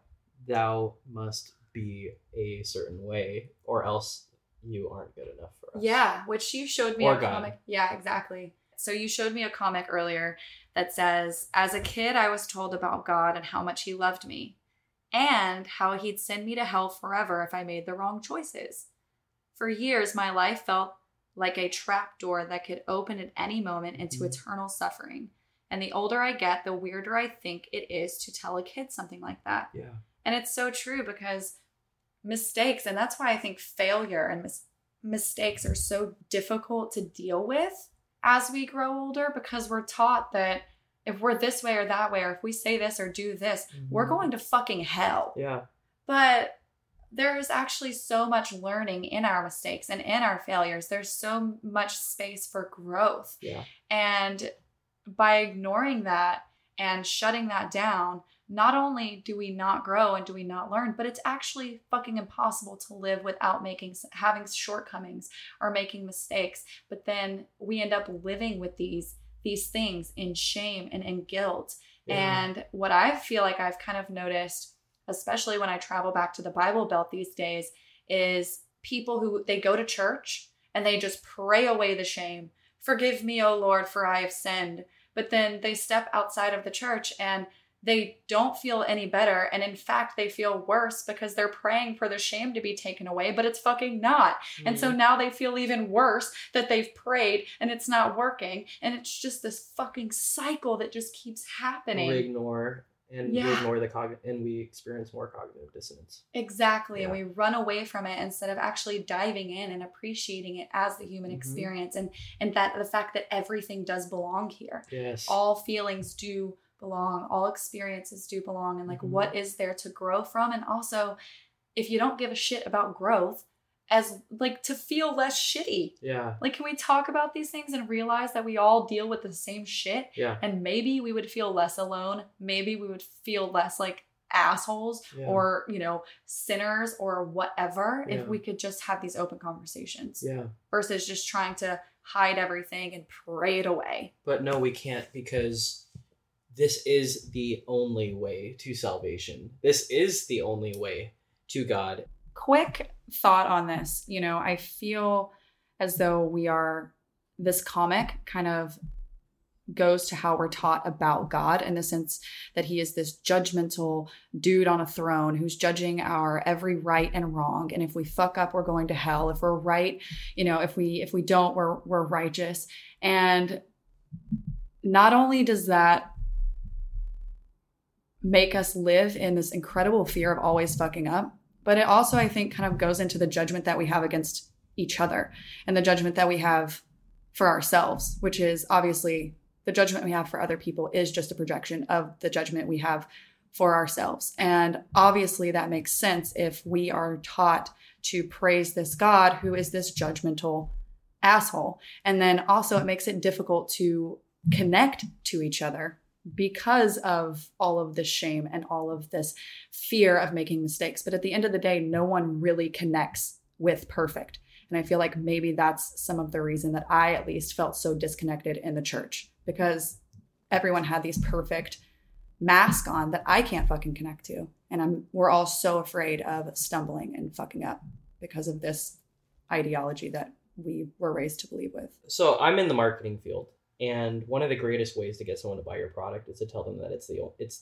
Thou must be a certain way, or else you aren't good enough for us. Which you showed me or a God. Comic. Yeah, exactly. So you showed me a comic earlier that says, as a kid, I was told about God and how much he loved me, and how he'd send me to hell forever if I made the wrong choices. For years, my life felt like a trapdoor that could open at any moment into eternal suffering. And the older I get, the weirder I think it is to tell a kid something like that. Yeah. And it's so true, because mistakes, and that's why I think failure and mistakes are so difficult to deal with as we grow older, because we're taught that if we're this way or that way, or if we say this or do this, we're going to fucking hell. Yeah. But there is actually so much learning in our mistakes and in our failures. There's so much space for growth. Yeah. And by ignoring that and shutting that down, not only do we not grow and do we not learn, but it's actually fucking impossible to live without having shortcomings or making mistakes. But then we end up living with these things in shame and in guilt. Yeah. And what I feel like I've kind of noticed, especially when I travel back to the Bible Belt these days, is people who, they go to church and they just pray away the shame. Forgive me, O Lord, for I have sinned. But then they step outside of the church and they don't feel any better. And in fact, they feel worse, because they're praying for their shame to be taken away, but it's fucking not. Mm-hmm. And so now they feel even worse that they've prayed and it's not working. And it's just this fucking cycle that just keeps happening. We experience more cognitive dissonance. Exactly. Yeah. And we run away from it instead of actually diving in and appreciating it as the human experience. And that the fact that everything does belong here. Yes. All feelings do belong. All experiences do belong. And like, what is there to grow from? And also, if you don't give a shit about growth, as like, to feel less shitty. Yeah. Like, can we talk about these things and realize that we all deal with the same shit? Yeah. And maybe we would feel less alone. Maybe we would feel less like assholes or, sinners or whatever, if we could just have these open conversations. Yeah. Versus just trying to hide everything and pray it away. But no, we can't, because this is the only way to salvation. This is the only way to God. Quick thought on this. I feel as though this comic kind of goes to how we're taught about God, in the sense that he is this judgmental dude on a throne who's judging our every right and wrong. And if we fuck up, we're going to hell. If we're right, you know, if we don't, we're righteous. And not only does that make us live in this incredible fear of always fucking up, but it also, I think, kind of goes into the judgment that we have against each other and the judgment that we have for ourselves, which is obviously the judgment we have for other people is just a projection of the judgment we have for ourselves. And obviously that makes sense if we are taught to praise this God who is this judgmental asshole. And then also it makes it difficult to connect to each other because of all of this shame and all of this fear of making mistakes. But at the end of the day, no one really connects with perfect. And I feel like maybe that's some of the reason that I at least felt so disconnected in the church, because everyone had these perfect masks on that I can't fucking connect to. And we're all so afraid of stumbling and fucking up because of this ideology that we were raised to believe with. So I'm in the marketing field, and one of the greatest ways to get someone to buy your product is to tell them that it's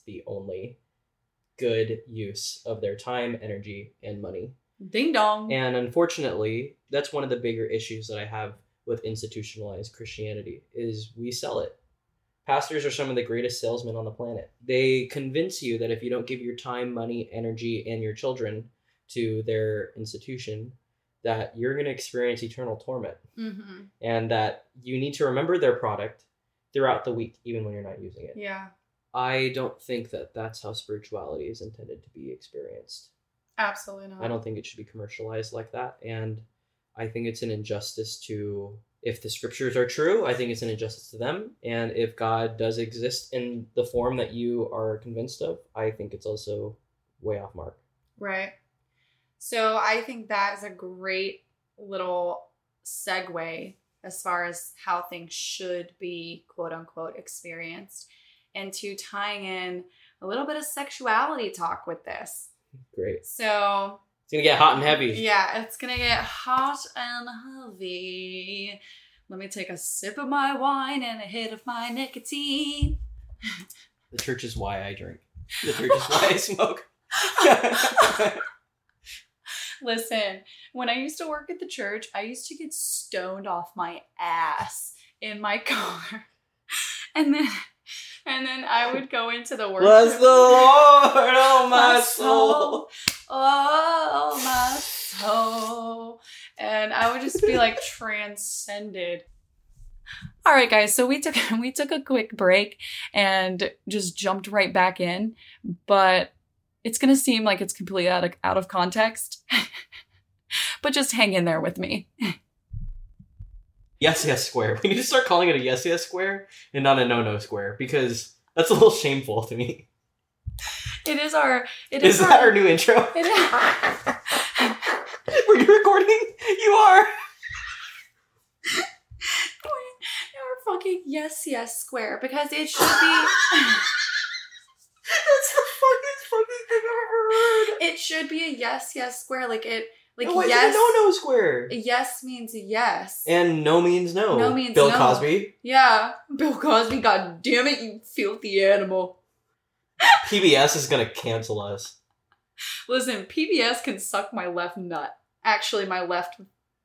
the only good use of their time, energy, and money. Ding dong. And unfortunately, that's one of the bigger issues that I have with institutionalized Christianity is we sell it. Pastors are some of the greatest salesmen on the planet. They convince you that if you don't give your time, money, energy, and your children to their institution, that you're going to experience eternal torment. Mm-hmm. And that you need to remember their product throughout the week, even when you're not using it. Yeah. I don't think that that's how spirituality is intended to be experienced. Absolutely not. I don't think it should be commercialized like that. And I think it's an injustice to, if the scriptures are true, I think it's an injustice to them. And if God does exist in the form that you are convinced of, I think it's also way off mark. Right. So I think that is a great little segue as far as how things should be, quote unquote, experienced, and to tying in a little bit of sexuality talk with this. Great. So it's going to get hot and heavy. Yeah, it's going to get hot and heavy. Let me take a sip of my wine and a hit of my nicotine. The church is why I drink. The church is why I smoke. Listen, when I used to work at the church, I used to get stoned off my ass in my car. And then I would go into the worship. Bless the Lord, oh my soul. Oh my soul. And I would just be like transcended. All right, guys. So we took a quick break and just jumped right back in. But it's going to seem like it's completely out of context. But just hang in there with me. Yes, yes, square. We need to start calling it a yes, yes, square and not a no square, because that's a little shameful to me. It is our... Is that our new intro? It is. Were you recording? You are. We're fucking yes, yes, square, because it should be... That's the funniest fucking thing I've ever heard. It should be a yes, yes, square. Yes, no square. Yes means yes. And no means no. No means Bill no. Cosby. Yeah. Bill Cosby, god damn it, you filthy animal. PBS is gonna cancel us. Listen, PBS can suck my left nut. Actually, my left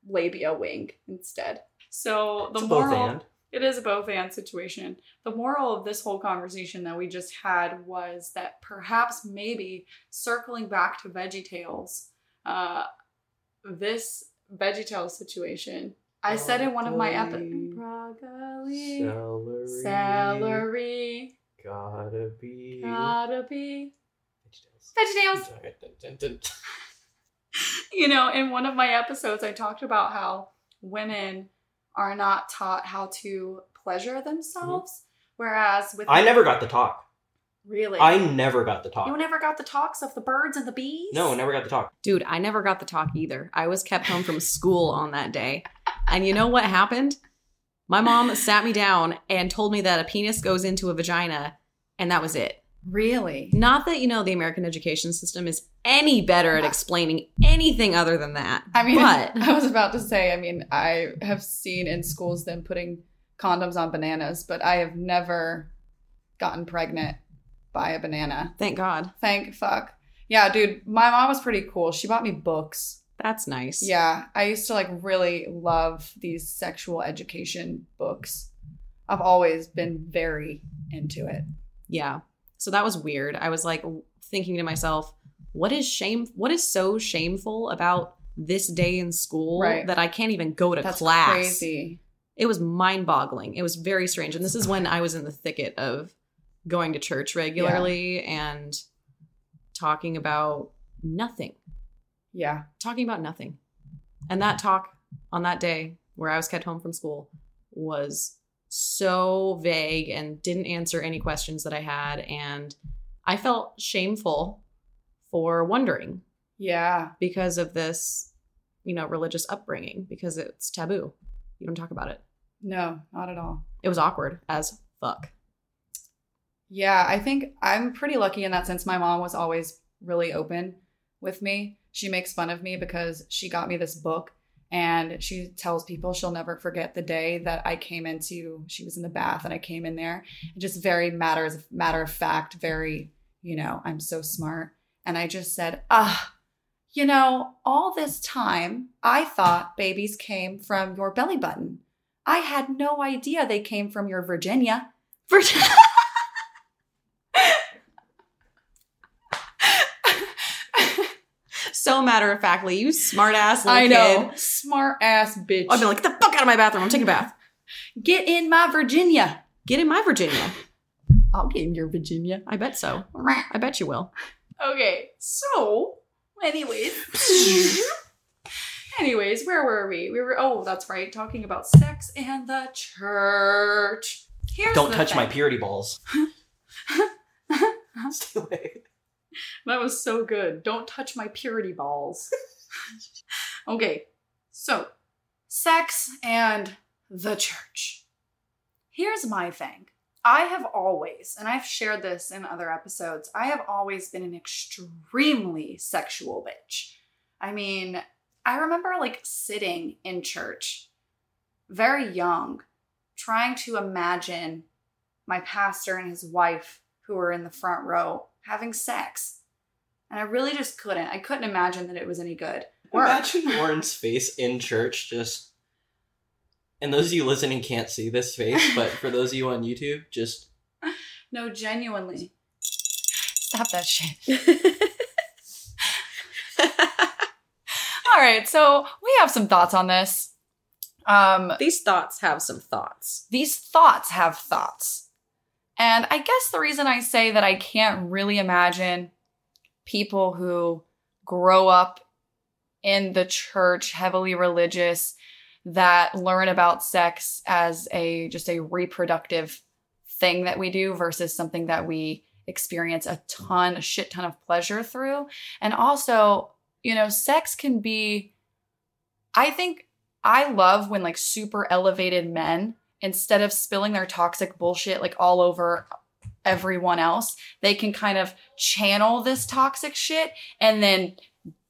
labia wing instead. So the moral... It is a both and situation. The moral of this whole conversation that we just had was that perhaps maybe circling back to Veggie Tales... this VeggieTales situation. I said in one of my episodes. Broccoli. Celery. Gotta be. VeggieTales. You know, in one of my episodes, I talked about how women are not taught how to pleasure themselves, mm-hmm. whereas with I never got the talk. Really? I never got the talk. You never got the talks of the birds and the bees? No, I never got the talk. Dude, I never got the talk either. I was kept home from school on that day. And you know what happened? My mom sat me down and told me that a penis goes into a vagina, and that was it. Really? Not that, you know, the American education system is any better at explaining anything other than that. I mean, but I was about to say, I mean, I have seen in schools them putting condoms on bananas, but I have never gotten pregnant by a banana. Thank God. Thank fuck. Yeah, dude, my mom was pretty cool. She bought me books. That's nice. Yeah, I used to like really love these sexual education books. I've always been very into it. Yeah. So that was weird. I was like thinking to myself, what is so shameful about this day in school that I can't even go to class? That's crazy. It was mind-boggling. It was very strange. And this is when I was in the thicket of going to church regularly and talking about nothing. Yeah. Talking about nothing. And that talk on that day where I was kept home from school was so vague and didn't answer any questions that I had. And I felt shameful for wondering. Yeah. Because of this, you know, religious upbringing, because it's taboo. You don't talk about it. No, not at all. It was awkward as fuck. Yeah, I think I'm pretty lucky in that sense. My mom was always really open with me. She makes fun of me because she got me this book and she tells people she'll never forget the day that I came into, she was in the bath and I came in there. And just very matter of fact, very, you know, I'm so smart. And I just said, you know, all this time I thought babies came from your belly button. I had no idea they came from your Virginia. So matter of factly, you smart ass little kid. I know. Smart ass bitch. I've been like, get the fuck out of my bathroom. I'm taking a bath. Get in my Virginia. Get in my Virginia. I'll get in your Virginia. I bet so. I bet you will. Okay. So, anyways, where were we? We were, oh, that's right. Talking about sex and the church. Here's Don't touch thing. My purity balls. Stay away. That was so good. Don't touch my purity balls. Okay, so sex and the church. Here's my thing. I have always, and I've shared this in other episodes, I have always been an extremely sexual bitch. I mean, I remember like sitting in church, very young, trying to imagine my pastor and his wife who were in the front row having sex. And I really just couldn't. I couldn't imagine that it was any good. Imagine Lauren's face in church just... And those of you listening can't see this face, but for those of you on YouTube, just... No, genuinely. Stop that shit. All right, so we have some thoughts on this. These thoughts have some thoughts. These thoughts have thoughts. And I guess the reason I say that I can't really imagine people who grow up in the church, heavily religious, that learn about sex as a just a reproductive thing that we do versus something that we experience a shit ton of pleasure through. And also, you know, sex can be, I think I love when like super elevated men, instead of spilling their toxic bullshit like all over everyone else, they can kind of channel this toxic shit and then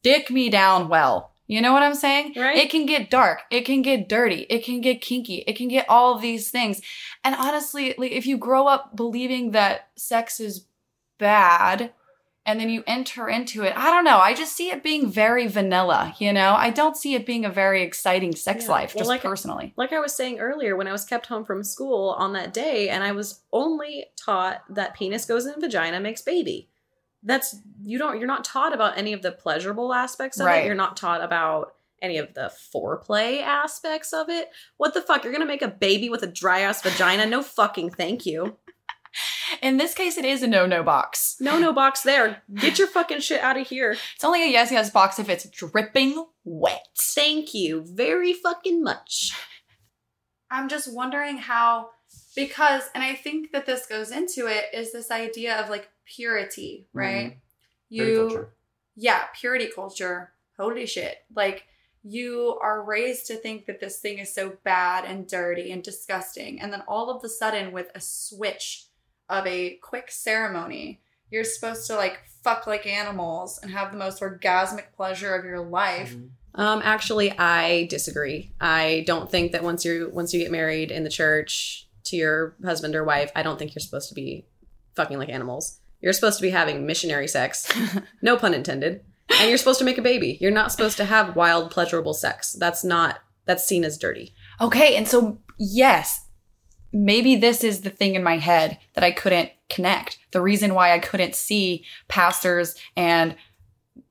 dick me down well. You know what I'm saying? Right. It can get dark. It can get dirty. It can get kinky. It can get all of these things. And honestly, like, if you grow up believing that sex is bad and then you enter into it, I don't know. I just see it being very vanilla, you know? I don't see it being a very exciting sex life, just personally. Like I was saying earlier, when I was kept home from school on that day, and I was only taught that penis goes in vagina makes baby. You're not taught about any of the pleasurable aspects of it. You're not taught about any of the foreplay aspects of it. What the fuck? You're going to make a baby with a dry-ass vagina? No fucking thank you. In this case, it is a no-no box. No-no box there. Get your fucking shit out of here. It's only a yes-yes box if it's dripping wet. Thank you very fucking much. I'm just wondering how, because, and I think that this goes into it, is this idea of like purity, right? Mm-hmm. Purity culture. Holy shit. Like, you are raised to think that this thing is so bad and dirty and disgusting. And then all of a sudden with a switch of a quick ceremony, You're supposed to, like, fuck like animals and have the most orgasmic pleasure of your life. Mm-hmm. Actually, I disagree. I don't think that once you get married in the church to your husband or wife, I don't think you're supposed to be fucking like animals. You're supposed to be having missionary sex. No pun intended. And you're supposed to make a baby. You're not supposed to have wild, pleasurable sex. That's seen as dirty. Okay, and so, yes, maybe this is the thing in my head that I couldn't connect. The reason why I couldn't see pastors and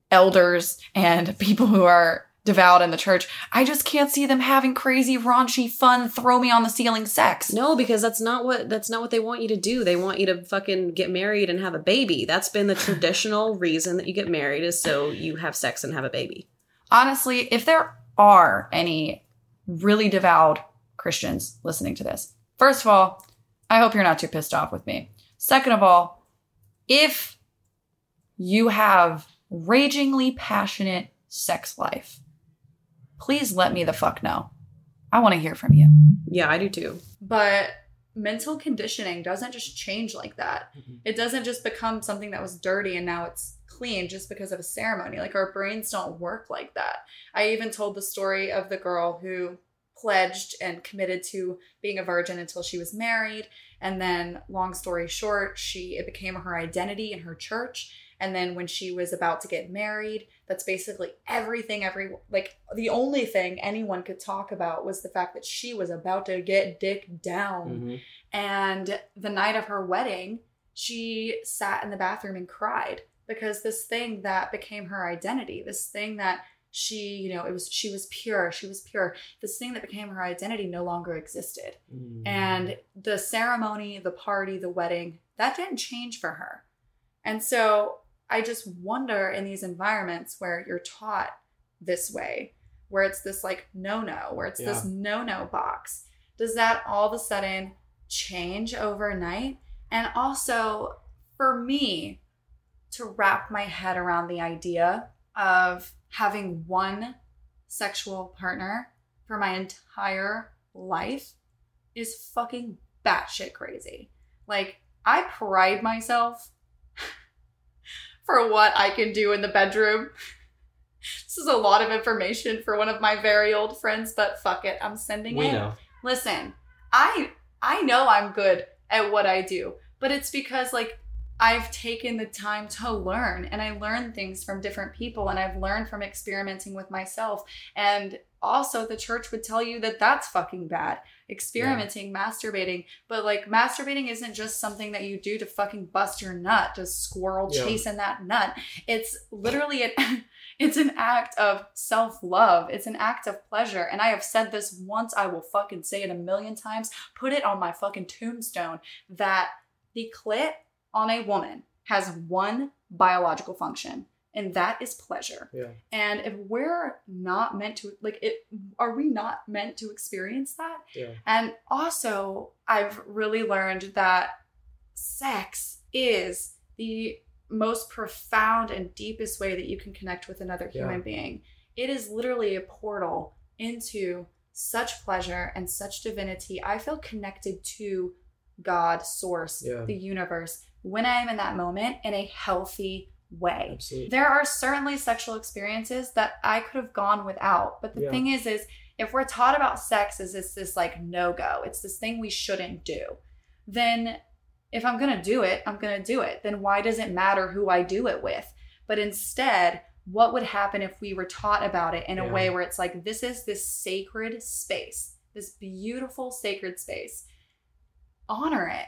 elders and people who are devout in the church. I just can't see them having crazy, raunchy, fun, throw me on the ceiling sex. No, because that's not what they want you to do. They want you to fucking get married and have a baby. That's been the traditional reason that you get married, is so you have sex and have a baby. Honestly, if there are any really devout Christians listening to this, first of all, I hope you're not too pissed off with me. Second of all, if you have ragingly passionate sex life, please let me the fuck know. I want to hear from you. Yeah, I do too. But mental conditioning doesn't just change like that. Mm-hmm. It doesn't just become something that was dirty and now it's clean just because of a ceremony. Like, our brains don't work like that. I even told the story of the girl who pledged and committed to being a virgin until she was married. And then, long story short, it became her identity in her church. And then when she was about to get married, that's basically everything, the only thing anyone could talk about was the fact that she was about to get dick down. Mm-hmm. And the night of her wedding, she sat in the bathroom and cried because this thing that became her identity, this thing that she was pure. This thing that became her identity no longer existed. Mm-hmm. And the ceremony, the party, the wedding, that didn't change for her. And so I just wonder, in these environments where you're taught this way, where it's this like no-no, where it's this no-no box, does that all of a sudden change overnight? And also, for me to wrap my head around the idea of having one sexual partner for my entire life is fucking batshit crazy. Like, I pride myself for what I can do in the bedroom. This is a lot of information for one of my very old friends, but fuck it, I'm sending it. We know. Listen, I know I'm good at what I do, but it's because, like, I've taken the time to learn, and I learn things from different people, and I've learned from experimenting with myself. And also, the church would tell you that that's fucking bad. Experimenting, masturbating. But, like, masturbating isn't just something that you do to fucking bust your nut, to squirrel chasing that nut. It's literally it's an act of self-love. It's an act of pleasure. And I have said this once, I will fucking say it 1,000,000 times. Put it on my fucking tombstone that the clit on a woman has one biological function, and that is pleasure. Yeah. And if we're not meant to, are we not meant to experience that? Yeah. And also, I've really learned that sex is the most profound and deepest way that you can connect with another human being. It is literally a portal into such pleasure and such divinity. I feel connected to God, source, the universe, when I am in that moment in a healthy way. Absolutely. There are certainly sexual experiences that I could have gone without. But the thing is if we're taught about sex as this like no-go, it's this thing we shouldn't do, then if I'm going to do it, I'm going to do it. Then why does it matter who I do it with? But instead, what would happen if we were taught about it in a way where it's like, this is this sacred space, this beautiful sacred space. Honor it.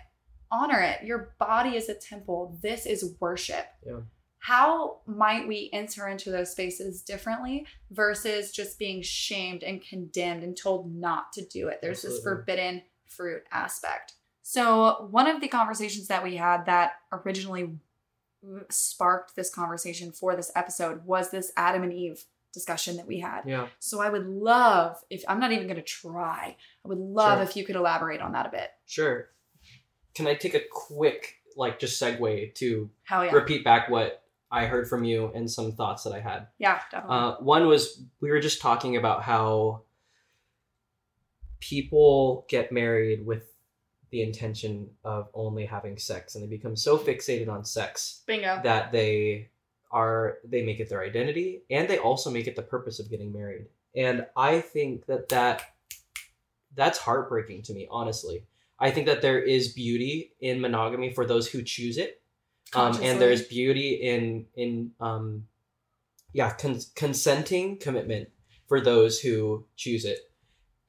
Your body is a temple. This is worship. Yeah. How might we enter into those spaces differently versus just being shamed and condemned and told not to do it? There's this forbidden fruit aspect. So one of the conversations that we had that originally sparked this conversation for this episode was this Adam and Eve discussion that we had. Yeah. So I would love if, I'm not even going to try, I would love if you could elaborate on that a bit. Sure. Can I take a quick, just segue to repeat back what I heard from you and some thoughts that I had? Yeah, definitely. One was, we were just talking about how people get married with the intention of only having sex, and they become so fixated on sex that they make it their identity, and they also make it the purpose of getting married. And I think that's heartbreaking to me, honestly. I think that there is beauty in monogamy for those who choose it, and there's beauty in consenting commitment for those who choose it.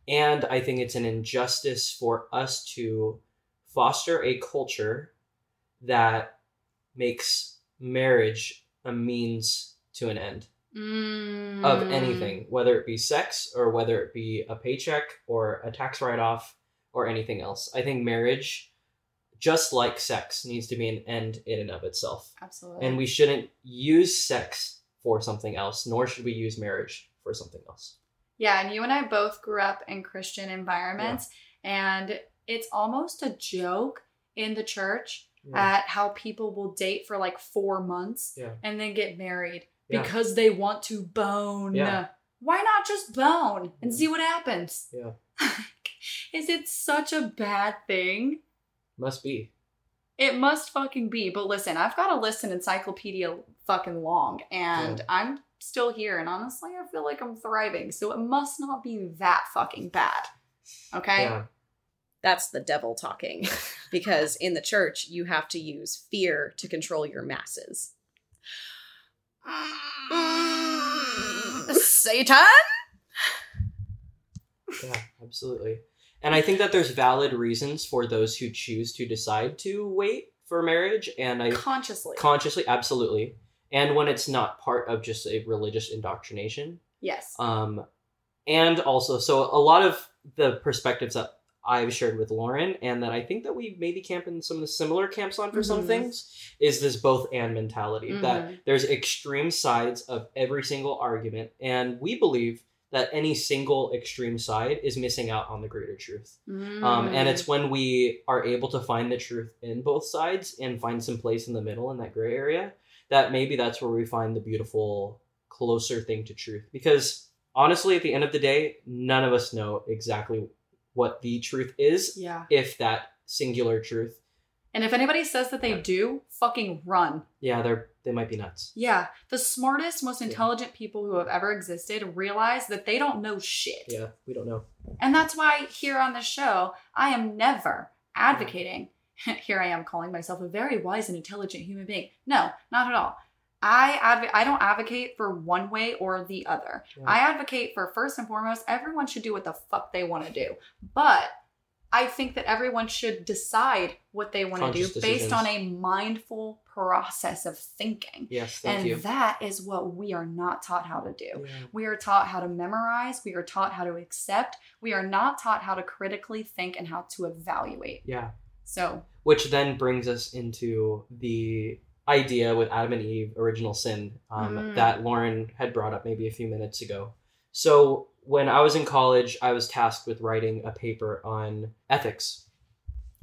And I think it's an injustice for us to foster a culture that makes marriage a means to an end of anything, whether it be sex or whether it be a paycheck or a tax write-off or anything else. I think marriage, just like sex, needs to be an end in and of itself. Absolutely. And we shouldn't use sex for something else, nor should we use marriage for something else. Yeah, and you and I both grew up in Christian environments, and it's almost a joke in the church at how people will date for like 4 months and then get married because they want to bone. Yeah. Why not just bone and see what happens? Yeah. Is it such a bad thing? Must be. It must fucking be. But listen, I've got a list in encyclopedia fucking long, and I'm still here, and honestly I feel like I'm thriving, so it must not be that fucking bad. Okay? Yeah. That's the devil talking, because in the church you have to use fear to control your masses. Satan? Yeah, absolutely. And I think that there's valid reasons for those who choose to decide to wait for marriage, and consciously, absolutely. And when it's not part of just a religious indoctrination. Yes. And also, so a lot of the perspectives that I've shared with Lauren, and that I think that we maybe camp in some of the similar camps on for some things, is this both and mentality. That there's extreme sides of every single argument. And we believe that any single extreme side is missing out on the greater truth. And it's when we are able to find the truth in both sides and find some place in the middle in that gray area, that maybe that's where we find the beautiful, closer thing to truth. Because honestly, at the end of the day, none of us know exactly what the truth is, if that singular truth. And if anybody says that they do, fucking run. Yeah, they might be nuts. Yeah. The smartest, most intelligent people who have ever existed realize that they don't know shit. Yeah, we don't know. And that's why here on the show, I am never advocating. Here I am calling myself a very wise and intelligent human being. No, not at all. I don't advocate for one way or the other. Yeah. I advocate for, first and foremost, everyone should do what the fuck they want to do. But I think that everyone should decide what they want to do based on a mindful process of thinking. Yes, thank you. And that is what we are not taught how to do. Yeah. We are taught how to memorize. We are taught how to accept. We are not taught how to critically think and how to evaluate. Yeah. So, which then brings us into the idea with Adam and Eve, original sin, that Lauren had brought up maybe a few minutes ago. So when I was in college, I was tasked with writing a paper on ethics.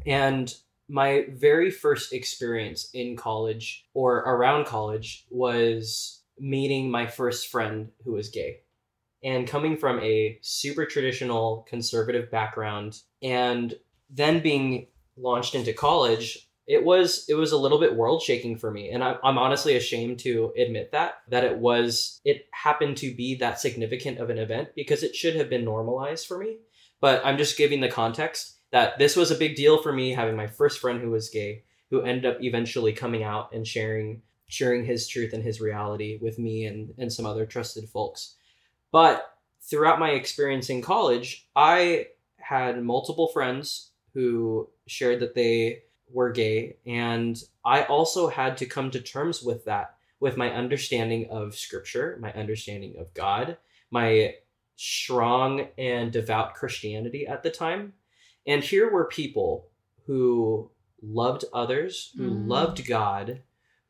And my very first experience in college or around college was meeting my first friend who was gay. And coming from a super traditional conservative background, and then being launched into college, it was a little bit world shaking for me. And I'm honestly ashamed to admit that it happened to be that significant of an event, because it should have been normalized for me. But I'm just giving the context that this was a big deal for me, having my first friend who was gay, who ended up eventually coming out and sharing his truth and his reality with me and some other trusted folks. But throughout my experience in college, I had multiple friends who shared that they were gay. And I also had to come to terms with that, with my understanding of scripture, my understanding of God, my strong and devout Christianity at the time. And here were people who loved others, who loved God,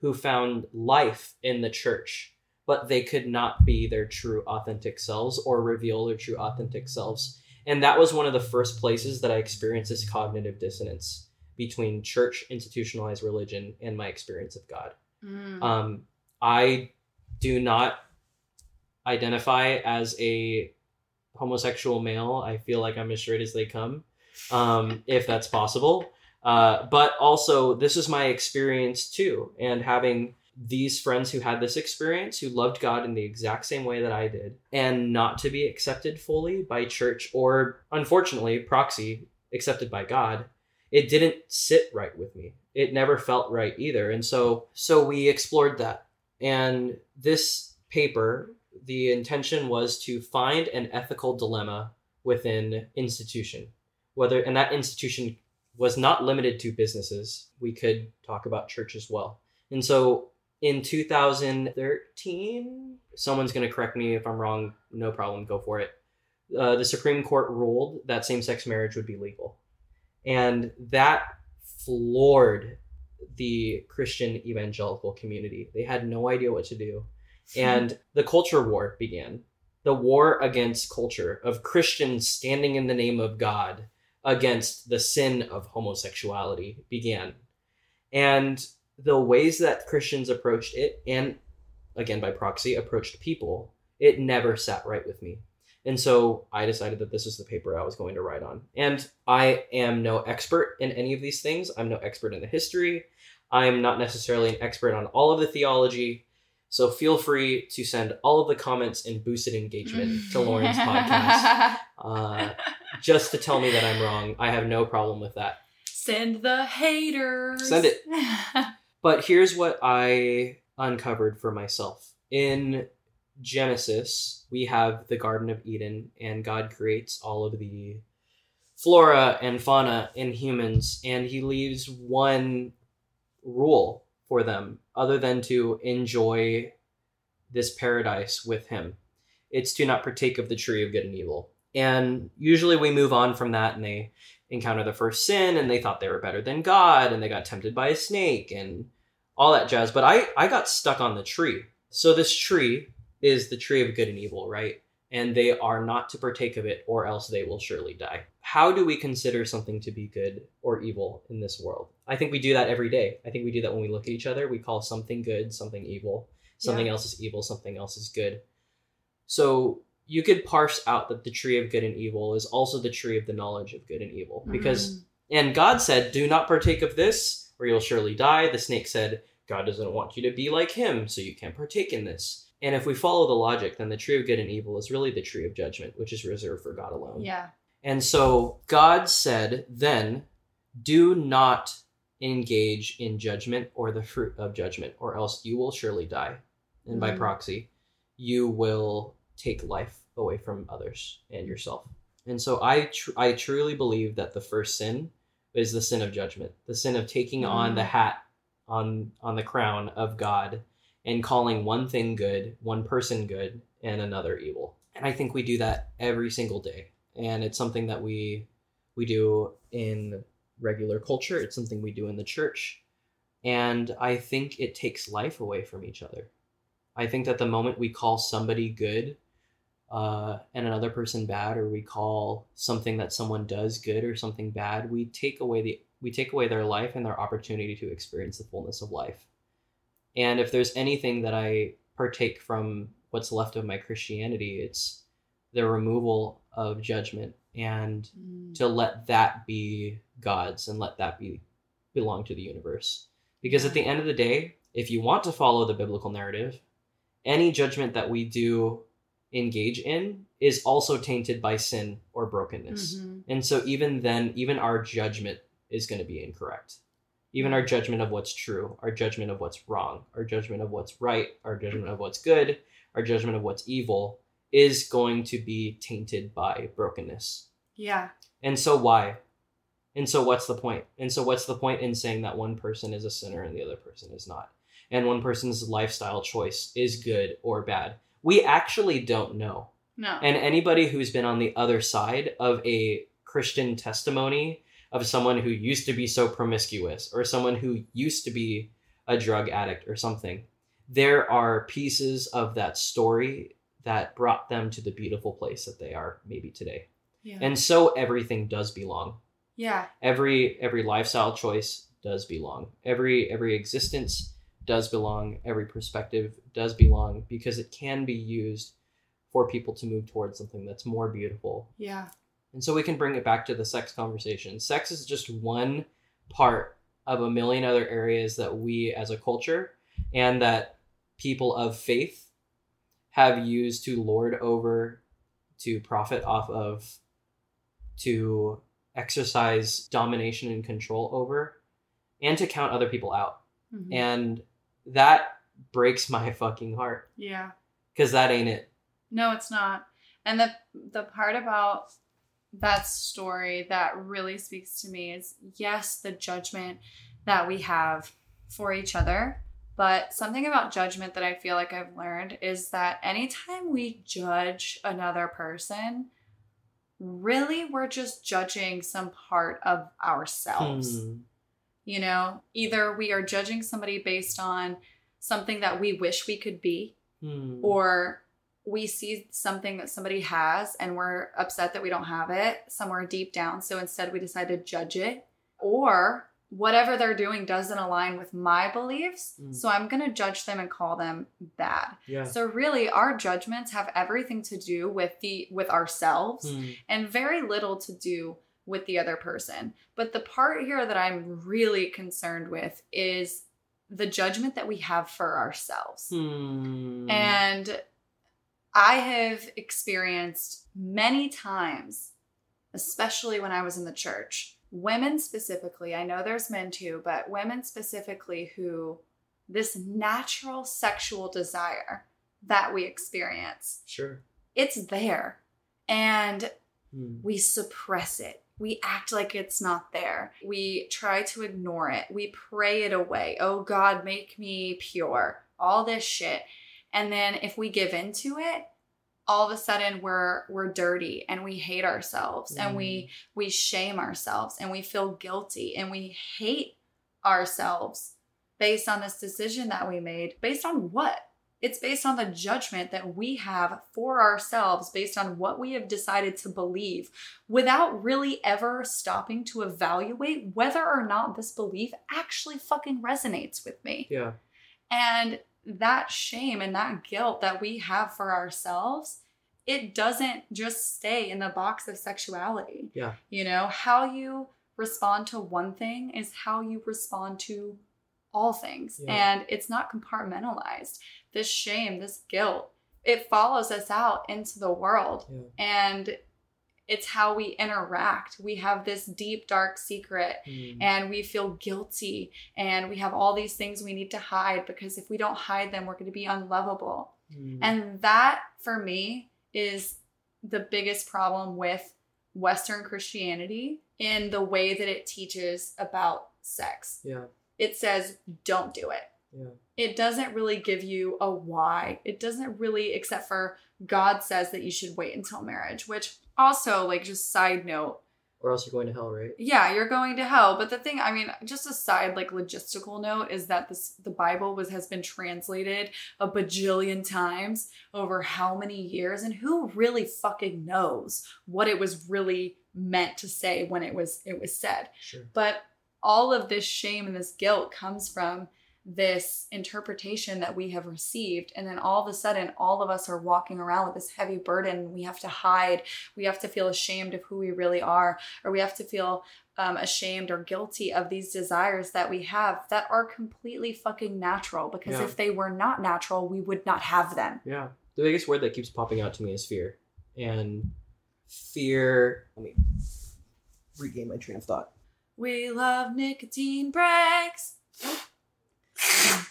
who found life in the church, but they could not be their true authentic selves or reveal their true authentic selves. And that was one of the first places that I experienced this cognitive dissonance between church, institutionalized religion, and my experience of God. I do not identify as a homosexual male. I feel like I'm as straight as they come. if that's possible. But also, this is my experience too. And having these friends who had this experience, who loved God in the exact same way that I did, and not to be accepted fully by church, or unfortunately, proxy, accepted by God, it didn't sit right with me. It never felt right either. And so we explored that. And this paper, the intention was to find an ethical dilemma within institution, and that institution was not limited to businesses. We could talk about church as well. And so in 2013, someone's going to correct me if I'm wrong. No problem. Go for it. The Supreme Court ruled that same-sex marriage would be legal. And that floored the Christian evangelical community. They had no idea what to do. And the culture war began. The war against culture, of Christians standing in the name of God against the sin of homosexuality, began. And the ways that Christians approached it, and again by proxy, approached people, it never sat right with me. And so I decided that this is the paper I was going to write on. And I am no expert in any of these things. I'm no expert in the history. I'm not necessarily an expert on all of the theology. So feel free to send all of the comments and boosted engagement to Lauren's podcast just to tell me that I'm wrong. I have no problem with that. Send the haters. Send it. But here's what I uncovered for myself. In Genesis, we have the Garden of Eden, and God creates all of the flora and fauna in humans, and he leaves one rule for them other than to enjoy this paradise with him. It's to not partake of the tree of good and evil. And usually we move on from that, and they encounter the first sin, and they thought they were better than God, and they got tempted by a snake and all that jazz. But I got stuck on the tree. So this tree is the tree of good and evil, right? And they are not to partake of it, or else they will surely die. How do we consider something to be good or evil in this world? I think we do that every day. I think we do that when we look at each other. We call something good, something evil. Something else is evil, something else is good. So you could parse out that the tree of good and evil is also the tree of the knowledge of good and evil. Because, and God said, do not partake of this, or you'll surely die. The snake said, God doesn't want you to be like him, so you can't partake in this. And if we follow the logic, then the tree of good and evil is really the tree of judgment, which is reserved for God alone. Yeah. And so God said, then, do not engage in judgment or the fruit of judgment, or else you will surely die. And by proxy, you will take life away from others and yourself. And so I truly believe that the first sin is the sin of judgment, the sin of taking on the hat, on the crown of God, and calling one thing good, one person good, and another evil. And I think we do that every single day. And it's something that we do in regular culture. It's something we do in the church. And I think it takes life away from each other. I think that the moment we call somebody good and another person bad, or we call something that someone does good or something bad, we take away their life and their opportunity to experience the fullness of life. And if there's anything that I partake from what's left of my Christianity, it's the removal of judgment, and to let that be God's, and let that be belong to the universe. Because at the end of the day, if you want to follow the biblical narrative, any judgment that we do engage in is also tainted by sin or brokenness. And so even then, even our judgment is going to be incorrect. Even our judgment of what's true, our judgment of what's wrong, our judgment of what's right, our judgment of what's good, our judgment of what's evil is going to be tainted by brokenness. Yeah. And so why? And so what's the point? And so what's the point in saying that one person is a sinner and the other person is not? And one person's lifestyle choice is good or bad? We actually don't know. No. And anybody who's been on the other side of a Christian testimony of someone who used to be so promiscuous, or someone who used to be a drug addict or something, there are pieces of that story that brought them to the beautiful place that they are maybe today. Yeah. And so everything does belong. Yeah. Every lifestyle choice does belong. Every existence does belong. Every perspective does belong, because it can be used for people to move towards something that's more beautiful. Yeah. And so we can bring it back to the sex conversation. Sex is just one part of a million other areas that we as a culture and that people of faith have used to lord over, to profit off of, to exercise domination and control over, and to count other people out. Mm-hmm. And that breaks my fucking heart. Yeah. Because that ain't it. No, it's not. And the part about that story that really speaks to me is, yes, the judgment that we have for each other. But something about judgment that I feel like I've learned is that anytime we judge another person, really we're just judging some part of ourselves. Hmm. You know, either we are judging somebody based on something that we wish we could be, or we see something that somebody has and we're upset that we don't have it somewhere deep down. So instead we decide to judge it, or whatever they're doing doesn't align with my beliefs. So I'm going to judge them and call them bad. Yeah. So really our judgments have everything to do with ourselves and very little to do with the other person. But the part here that I'm really concerned with is the judgment that we have for ourselves. And I have experienced many times, especially when I was in the church, women specifically, I know there's men too, but women specifically, who this natural sexual desire that we experience, sure, it's there, and we suppress it. We act like it's not there. We try to ignore it. We pray it away. Oh God, make me pure. All this shit. And then if we give into it, all of a sudden we're dirty and we hate ourselves and we shame ourselves and we feel guilty and we hate ourselves based on this decision that we made. Based on what? It's based on the judgment that we have for ourselves based on what we have decided to believe without really ever stopping to evaluate whether or not this belief actually fucking resonates with me. Yeah. And that shame and that guilt that we have for ourselves, it doesn't just stay in the box of sexuality. Yeah. You know, how you respond to one thing is how you respond to all things. Yeah. And it's not compartmentalized. This shame, this guilt, it follows us out into the world. Yeah. And it's how we interact. We have this deep, dark secret and we feel guilty and we have all these things we need to hide because if we don't hide them, we're going to be unlovable. And that for me is the biggest problem with Western Christianity in the way that it teaches about sex. Yeah. It says, don't do it. Yeah. It doesn't really give you a why. It doesn't really, except for God says that you should wait until marriage, which also, like, just side note. Or else you're going to hell, right? Yeah, you're going to hell. But the thing, I mean, just a side, like, logistical note is that the Bible has been translated a bajillion times over how many years, and who really fucking knows what it was really meant to say when it was said. Sure. But all of this shame and this guilt comes from this interpretation that we have received. And then all of a sudden, all of us are walking around with this heavy burden. We have to hide. We have to feel ashamed of who we really are, or we have to feel ashamed or guilty of these desires that we have that are completely fucking natural, because if they were not natural, we would not have them. Yeah. The biggest word that keeps popping out to me is fear. And fear, let me regain my train of thought. We love nicotine breaks.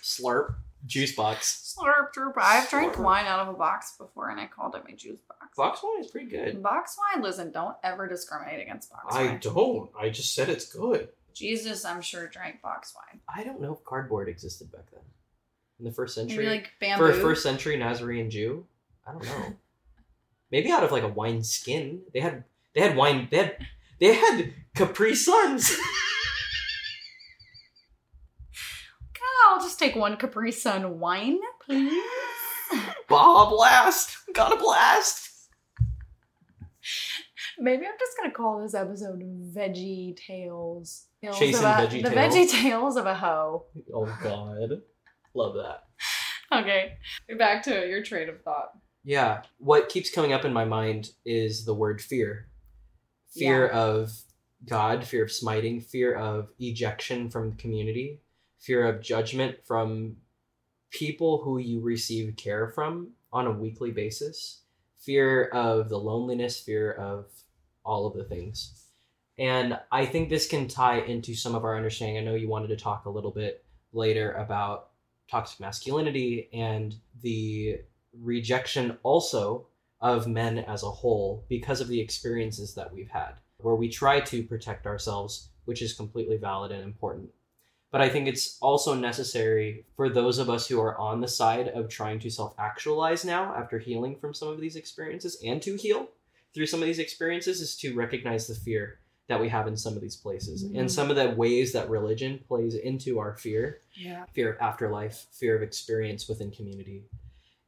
Slurp. Juice box. Slurp, droop. I've drank wine out of a box before and I called it my juice box. Box wine is pretty good. Box wine, listen, don't ever discriminate against box wine. I don't. I just said it's good. Jesus, I'm sure, drank box wine. I don't know if cardboard existed back then. In the first century. Maybe like bamboo. For a first century Nazarene Jew. I don't know. Maybe out of like a wine skin. They had wine. They had Capri Suns. I'll just take one Capri Sun wine, please. Baja Blast. Got a blast. Maybe I'm just going to call this episode Veggie Tales. Chasing Veggie Tales. The Veggie Tales of a Hoe. Oh, God. Love that. Okay. Back to your train of thought. Yeah. What keeps coming up in my mind is the word fear. fear of God, fear of smiting, fear of ejection from the community, fear of judgment from people who you receive care from on a weekly basis, fear of the loneliness, fear of all of the things. And I think this can tie into some of our understanding. I know you wanted to talk a little bit later about toxic masculinity and the rejection also of men as a whole because of the experiences that we've had, where we try to protect ourselves, which is completely valid and important. But I think it's also necessary for those of us who are on the side of trying to self-actualize now after healing from some of these experiences, and to heal through some of these experiences, is to recognize the fear that we have in some of these places, and some of the ways that religion plays into our fear, fear of afterlife, fear of experience within community.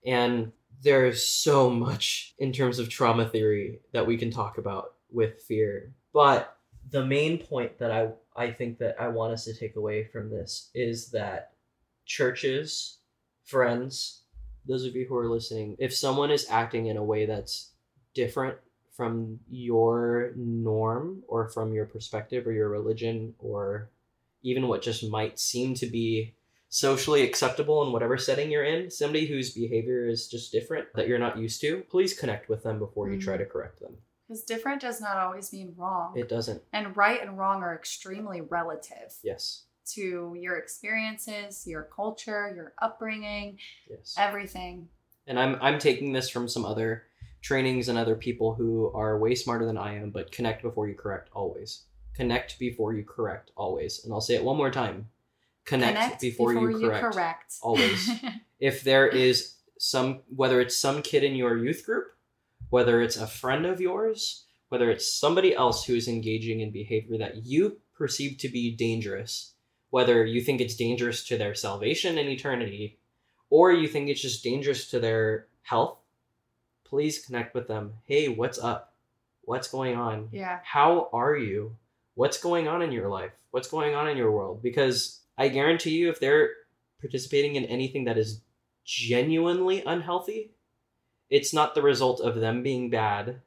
And there's so much in terms of trauma theory that we can talk about with fear. But the main point that I think that I want us to take away from this is that churches, friends, those of you who are listening, if someone is acting in a way that's different from your norm or from your perspective or your religion or even what just might seem to be socially acceptable in whatever setting you're in, somebody whose behavior is just different that you're not used to, please connect with them before you try to correct them. Because different does not always mean wrong. It doesn't. And right and wrong are extremely relative. Yes. To your experiences, your culture, your upbringing, everything. And I'm taking this from some other trainings and other people who are way smarter than I am, but connect before you correct always. Connect before you correct always. And I'll say it one more time. Connect before you correct always. If there is whether it's some kid in your youth group, whether it's a friend of yours, whether it's somebody else who is engaging in behavior that you perceive to be dangerous, whether you think it's dangerous to their salvation and eternity, or you think it's just dangerous to their health, please connect with them. Hey, what's up? What's going on? Yeah. How are you? What's going on in your life? What's going on in your world? Because I guarantee you, if they're participating in anything that is genuinely unhealthy, it's not the result of them being bad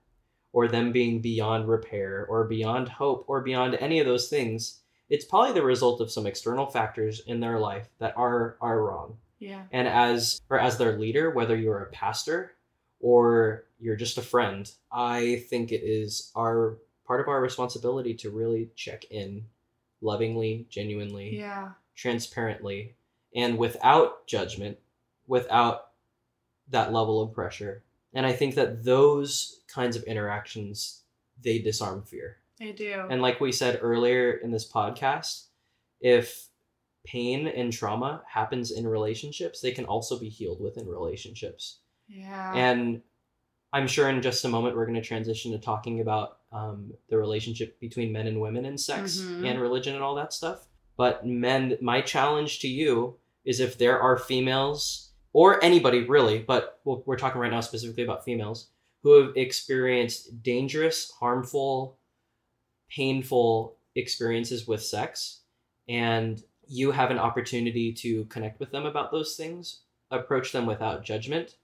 or them being beyond repair or beyond hope or beyond any of those things. It's probably the result of some external factors in their life that are wrong. Yeah. And as their leader, whether you're a pastor or you're just a friend, I think it is part of our responsibility to really check in lovingly, genuinely, transparently, and without judgment, without that level of pressure. And I think that those kinds of interactions, they disarm fear. They do. And like we said earlier in this podcast, if pain and trauma happens in relationships, they can also be healed within relationships. Yeah. And I'm sure in just a moment, we're going to transition to talking about the relationship between men and women and sex and religion and all that stuff. But men, my challenge to you is, if there are females or anybody really, but we're talking right now specifically about females who have experienced dangerous, harmful, painful experiences with sex, and you have an opportunity to connect with them about those things, approach them without judgment.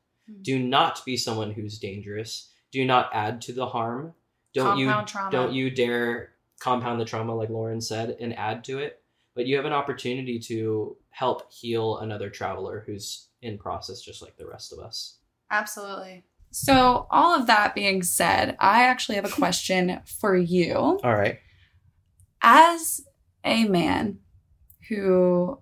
Do not be someone who's dangerous. Do not add to the harm. Don't you dare compound the trauma, like Lauren said, and add to it. But you have an opportunity to help heal another traveler who's in process, just like the rest of us. Absolutely. So all of that being said, I actually have a question for you. All right. As a man who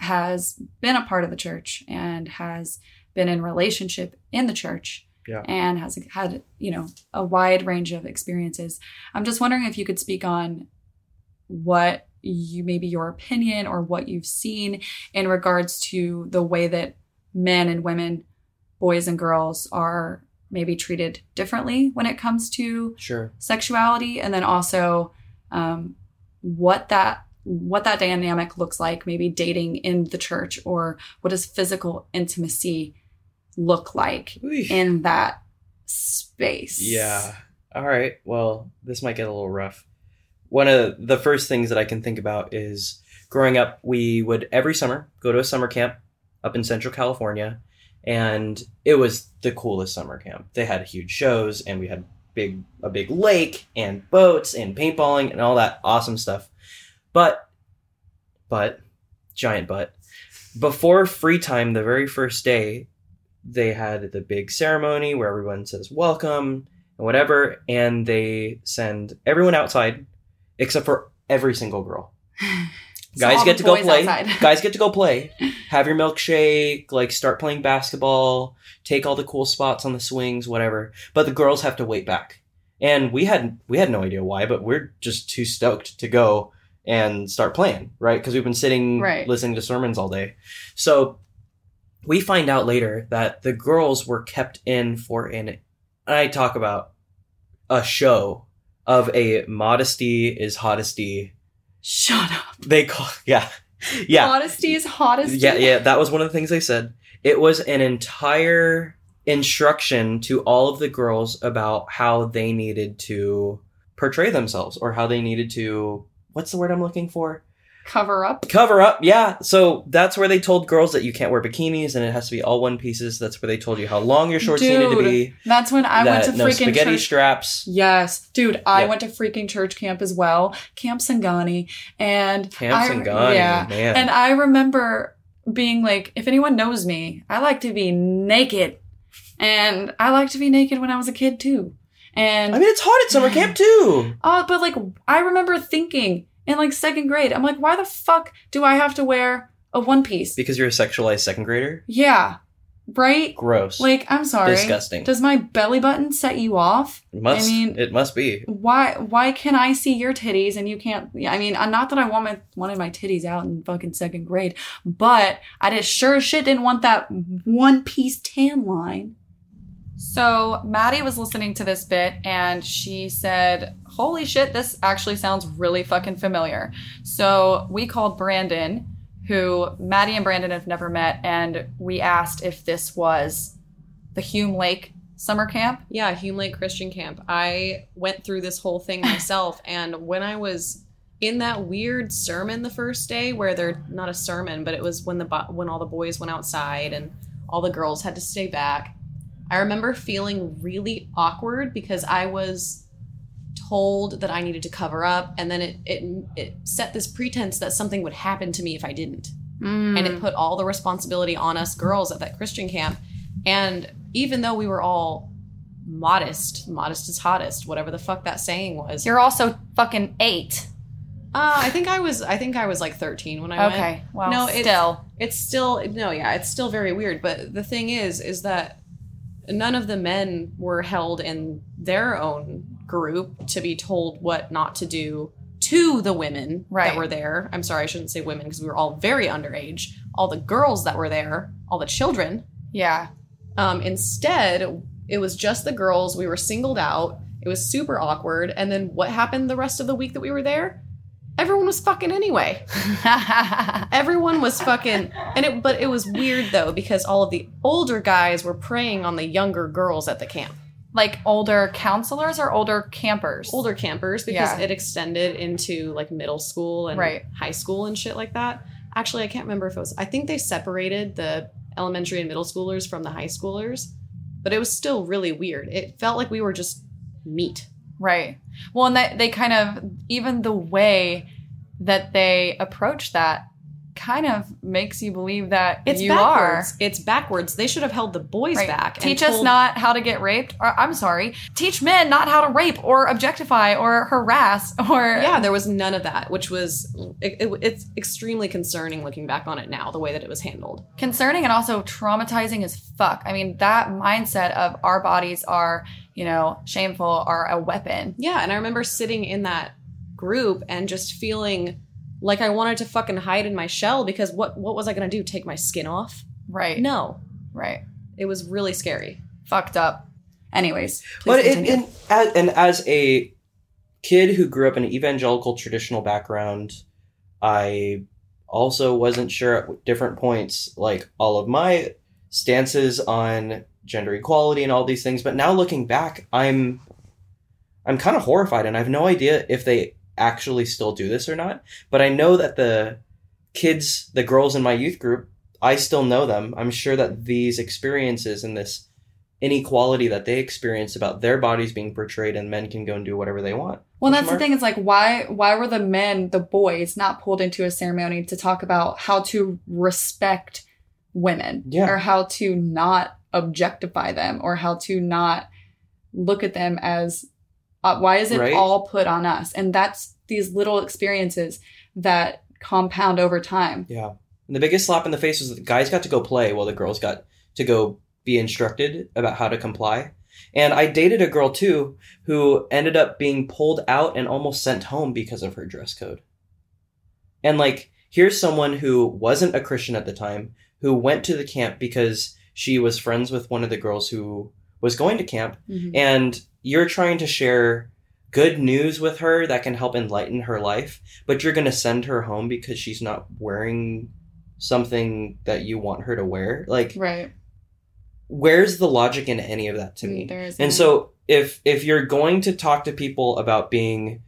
has been a part of the church and has been in relationship in the church and has had, a wide range of experiences, I'm just wondering if you could speak on what your opinion or what you've seen in regards to the way that men and women, boys and girls, are maybe treated differently when it comes to sexuality. And then also what that dynamic looks like, maybe dating in the church, or what does physical intimacy look like in that space? Yeah. All right. Well, this might get a little rough. One of the first things that I can think about is, growing up, we would every summer go to a summer camp up in Central California, and it was the coolest summer camp. They had huge shows, and we had a big lake and boats and paintballing and all that awesome stuff. But before free time, the very first day, they had the big ceremony where everyone says welcome and whatever, and they send everyone outside except for every single girl. Guys get to go play. Guys get to go play. Have your milkshake, like start playing basketball, take all the cool spots on the swings, whatever. But the girls have to wait back. And we had no idea why, but we're just too stoked to go and start playing, right? Because we've been sitting listening to sermons all day. So we find out later that the girls were kept in for an, I talk about a show of a modesty is hottesty. Shut up. They call, yeah. Modesty is hottesty. Yeah. That was one of the things they said. It was an entire instruction to all of the girls about how they needed to portray themselves or how they needed to, what's the word I'm looking for? Cover up. Yeah. So that's where they told girls that you can't wear bikinis and it has to be all one pieces. That's where they told you how long your shorts needed to be. That's when I went to freaking spaghetti church. Straps. Yes. Dude, I went to freaking church camp as well. Camp Sangani. Man. And I remember being like, if anyone knows me, I like to be naked. And I like to be naked when I was a kid too. And I mean, it's hot at summer camp too. Oh, but like, I remember thinking, in like second grade, I'm like, why the fuck do I have to wear a one piece? Because you're a sexualized second grader? Yeah. Right? Gross. Like, I'm sorry. Disgusting. Does my belly button set you off? It must. I mean, it must be. Why can I see your titties and you can't? I mean, not that I wanted my titties out in fucking second grade, but I just sure as shit didn't want that one piece tan line. So Maddie was listening to this bit and she said, holy shit, this actually sounds really fucking familiar. So we called Brandon, who Maddie and Brandon have never met, and we asked if this was the Hume Lake summer camp. Yeah, Hume Lake Christian camp. I went through this whole thing myself, and when I was in that weird sermon the first day, where they're not a sermon, but it was when all the boys went outside and all the girls had to stay back, I remember feeling really awkward because I was told that I needed to cover up, and then it set this pretense that something would happen to me if I didn't. And it put all the responsibility on us girls at that Christian camp. And even though we were all modest is hottest, whatever the fuck that saying was. You're also fucking 8. I think I was like 13 when I went. Okay, well, no, it's still very weird. But the thing is that none of the men were held in their own group to be told what not to do to the women that were there. I'm sorry, I shouldn't say women because we were all very underage. All the girls that were there, all the children. Yeah. Instead, it was just the girls. We were singled out. It was super awkward. And then what happened the rest of the week that we were there? Everyone was fucking anyway. Everyone was fucking, but it was weird though because all of the older guys were preying on the younger girls at the camp. Like older counselors or older campers? Older campers, because it extended into like middle school and high school and shit like that. Actually, I can't remember if it was, I think they separated the elementary and middle schoolers from the high schoolers, but it was still really weird. It felt like we were just meat. Right. Well, and they kind of, even the way that they approach that kind of makes you believe that it's backwards. They should have held the boys back. Teach us not how to get raped. Or, I'm sorry. Teach men not how to rape or objectify or harass or. Yeah, there was none of that, which was, it's extremely concerning looking back on it now, the way that it was handled. Concerning and also traumatizing as fuck. I mean, that mindset of our bodies are, you know, shameful or a weapon. Yeah, and I remember sitting in that group and just feeling like I wanted to fucking hide in my shell because what was I going to do? Take my skin off? Right. No. Right. It was really scary. Fucked up. Anyways, please continue. As a kid who grew up in an evangelical traditional background, I also wasn't sure at different points, like all of my stances on gender equality and all these things, but now looking back, I'm kind of horrified, and I have no idea if they actually still do this or not, but I know that the girls in my youth group, I still know them. I'm sure that these experiences and this inequality that they experience about their bodies being portrayed, and men can go and do whatever they want. Well, that's the thing. It's like, why were the men, the boys, not pulled into a ceremony to talk about how to respect women, or how to not objectify them, or how to not look at them as, why is it all put on us? And that's these little experiences that compound over time. Yeah. And the biggest slap in the face was that the guys got to go play while the girls got to go be instructed about how to comply. And I dated a girl too, who ended up being pulled out and almost sent home because of her dress code. And like, here's someone who wasn't a Christian at the time, who went to the camp because she was friends with one of the girls who was going to camp. Mm-hmm. And you're trying to share good news with her that can help enlighten her life, but you're going to send her home because she's not wearing something that you want her to wear. Like, where's the logic in any of that to me? There isn't. And so if you're going to talk to people about being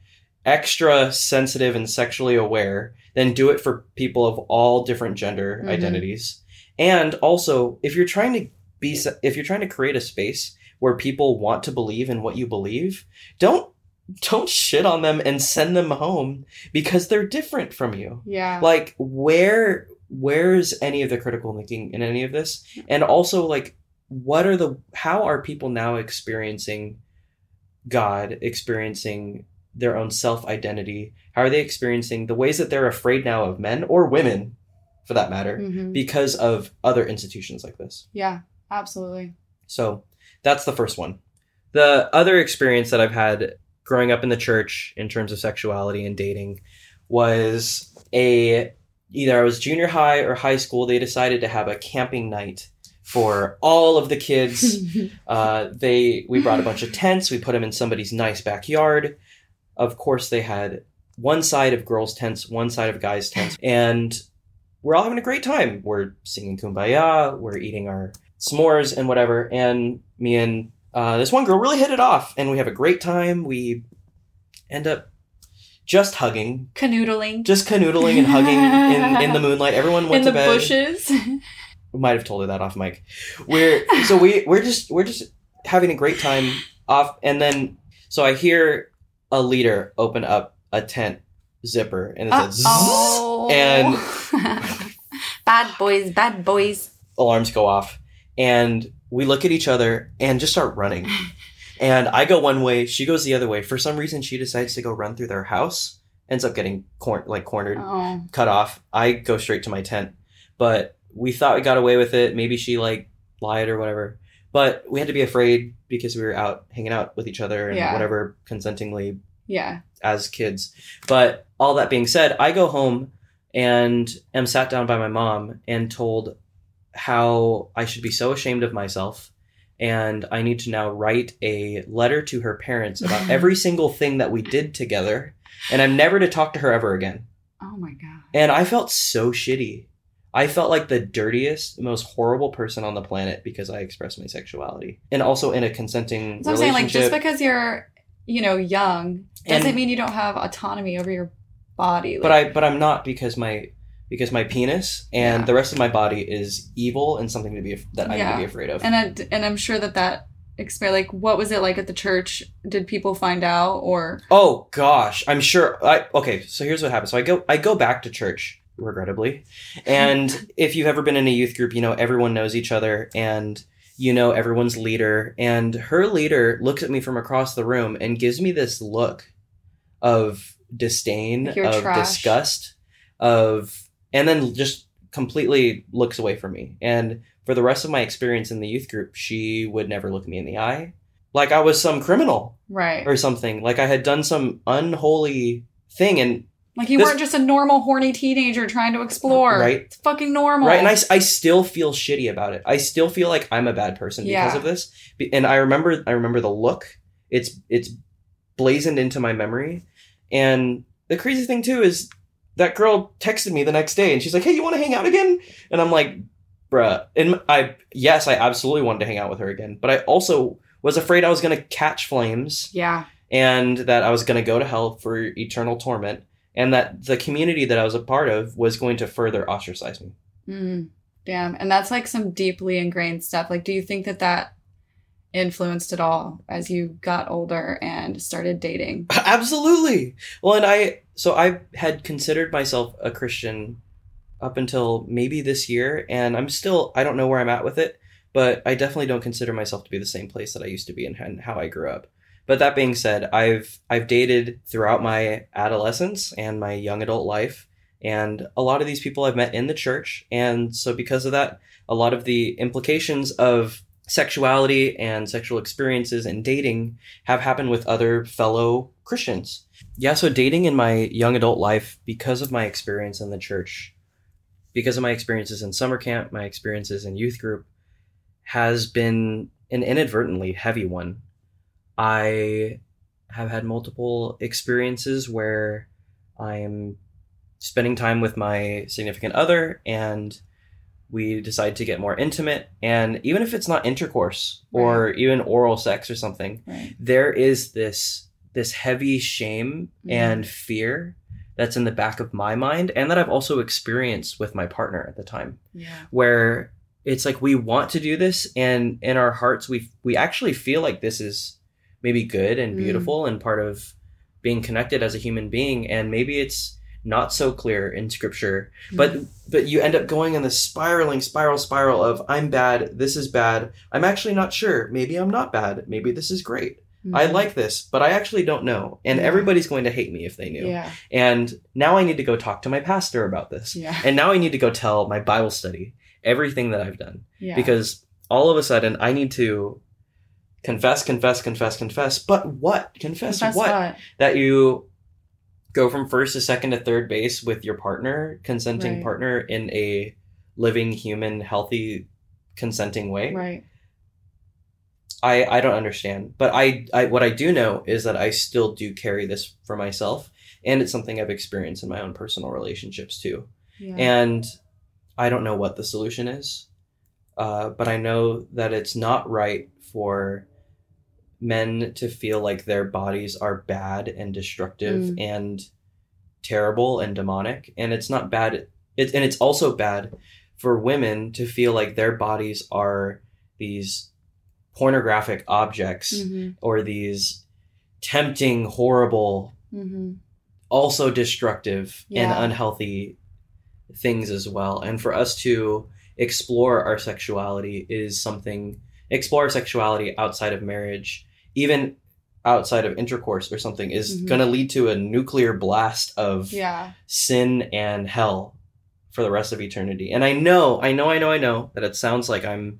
extra sensitive and sexually aware, then do it for people of all different gender identities. And also, if you're trying to create a space where people want to believe in what you believe, don't shit on them and send them home because they're different from you. Yeah. Like, where's any of the critical thinking in any of this? And also, like, how are people now experiencing God, experiencing their own self-identity? How are they experiencing the ways that they're afraid now of men or women, for that matter, because of other institutions like this? Yeah, absolutely. So that's the first one. The other experience that I've had growing up in the church in terms of sexuality and dating was either I was junior high or high school. They decided to have a camping night for all of the kids. We brought a bunch of tents. We put them in somebody's nice backyard. Of course, they had one side of girls' tents, one side of guys' tents, and we're all having a great time. We're singing Kumbaya, we're eating our s'mores and whatever, and me and this one girl really hit it off, and we have a great time. We end up just hugging. Canoodling and hugging in the moonlight. Everyone went to bed. In the bushes. We might have told her that off mic. We're just having a great time off, and then so I hear a leader open up a tent zipper, and it says, and bad boys. Alarms go off, and we look at each other and just start running. And I go one way, she goes the other way. For some reason, she decides to go run through their house, ends up getting cornered, cut off. I go straight to my tent, but we thought we got away with it. Maybe she lied or whatever, but we had to be afraid because we were out hanging out with each other and whatever, consentingly as kids. But all that being said, I go home and am sat down by my mom and told how I should be so ashamed of myself, and I need to now write a letter to her parents about every single thing that we did together, and I'm never to talk to her ever again. Oh my God. And I felt so shitty. I felt like the dirtiest, most horrible person on the planet because I expressed my sexuality. And also in a consenting relationship. So I'm saying, just because you're, young doesn't mean you don't have autonomy over your body. But I'm not, because my penis and the rest of my body is evil and something that I need to be afraid of. And I'm sure that experience, what was it like at the church? Did people find out, or? Oh gosh, I'm sure. Okay, so here's what happened. So I go back to church, regrettably. And if you've ever been in a youth group, everyone knows each other, and everyone's leader. And her leader looks at me from across the room and gives me this look of disdain, of trash, disgust, and then just completely looks away from me. And for the rest of my experience in the youth group, she would never look me in the eye. Like I was some criminal. Right. Or something. Like I had done some unholy thing. And like weren't just a normal horny teenager trying to explore. Right. It's fucking normal. Right. And I still feel shitty about it. I still feel like I'm a bad person because of this. And I remember the look. It's blazoned into my memory. And the crazy thing too is, that girl texted me the next day and she's like, hey, you want to hang out again? And I'm like, bruh. And I absolutely wanted to hang out with her again. But I also was afraid I was going to catch flames. Yeah. And that I was going to go to hell for eternal torment. And that the community that I was a part of was going to further ostracize me. Mm, damn. And that's some deeply ingrained stuff. Do you think that influenced at all as you got older and started dating? Absolutely. Well, and I had considered myself a Christian up until maybe this year, and I'm still, I don't know where I'm at with it, but I definitely don't consider myself to be the same place that I used to be and how I grew up. But that being said, I've dated throughout my adolescence and my young adult life. And a lot of these people I've met in the church. And so because of that, a lot of the implications of sexuality and sexual experiences and dating have happened with other fellow Christians. Yeah, so dating in my young adult life, because of my experience in the church, because of my experiences in summer camp, my experiences in youth group, has been an inadvertently heavy one. I have had multiple experiences where I'm spending time with my significant other and we decide to get more intimate. And even if it's not intercourse or right. even oral sex or something, right. there is this heavy shame mm-hmm. and fear that's in the back of my mind. And that I've also experienced with my partner at the time yeah. where it's like, we want to do this. And in our hearts, we actually feel like this is maybe good and beautiful and part of being connected as a human being. And maybe it's not so clear in scripture, but you end up going in this spiral of I'm bad, this is bad, I'm actually not sure, maybe I'm not bad, maybe this is great, I like this, but I actually don't know, and everybody's going to hate me if they knew, and now I need to go talk to my pastor about this, and now I need to go tell my Bible study everything that I've done, because all of a sudden I need to confess, but what? Confess what? That you go from first to second to third base with your partner, consenting right. partner, in a living, human, healthy, consenting way. Right. I don't understand. But I what I do know is that I still do carry this for myself. And it's something I've experienced in my own personal relationships too. Yeah. And I don't know what the solution is. But I know that it's not right for men to feel like their bodies are bad and destructive and terrible and demonic. And it's not bad. And it's also bad for women to feel like their bodies are these pornographic objects or these tempting, horrible, also destructive and unhealthy things as well. And for us to explore our sexuality outside of marriage, even outside of intercourse or something, is going to lead to a nuclear blast of sin and hell for the rest of eternity. And I know that it sounds like I'm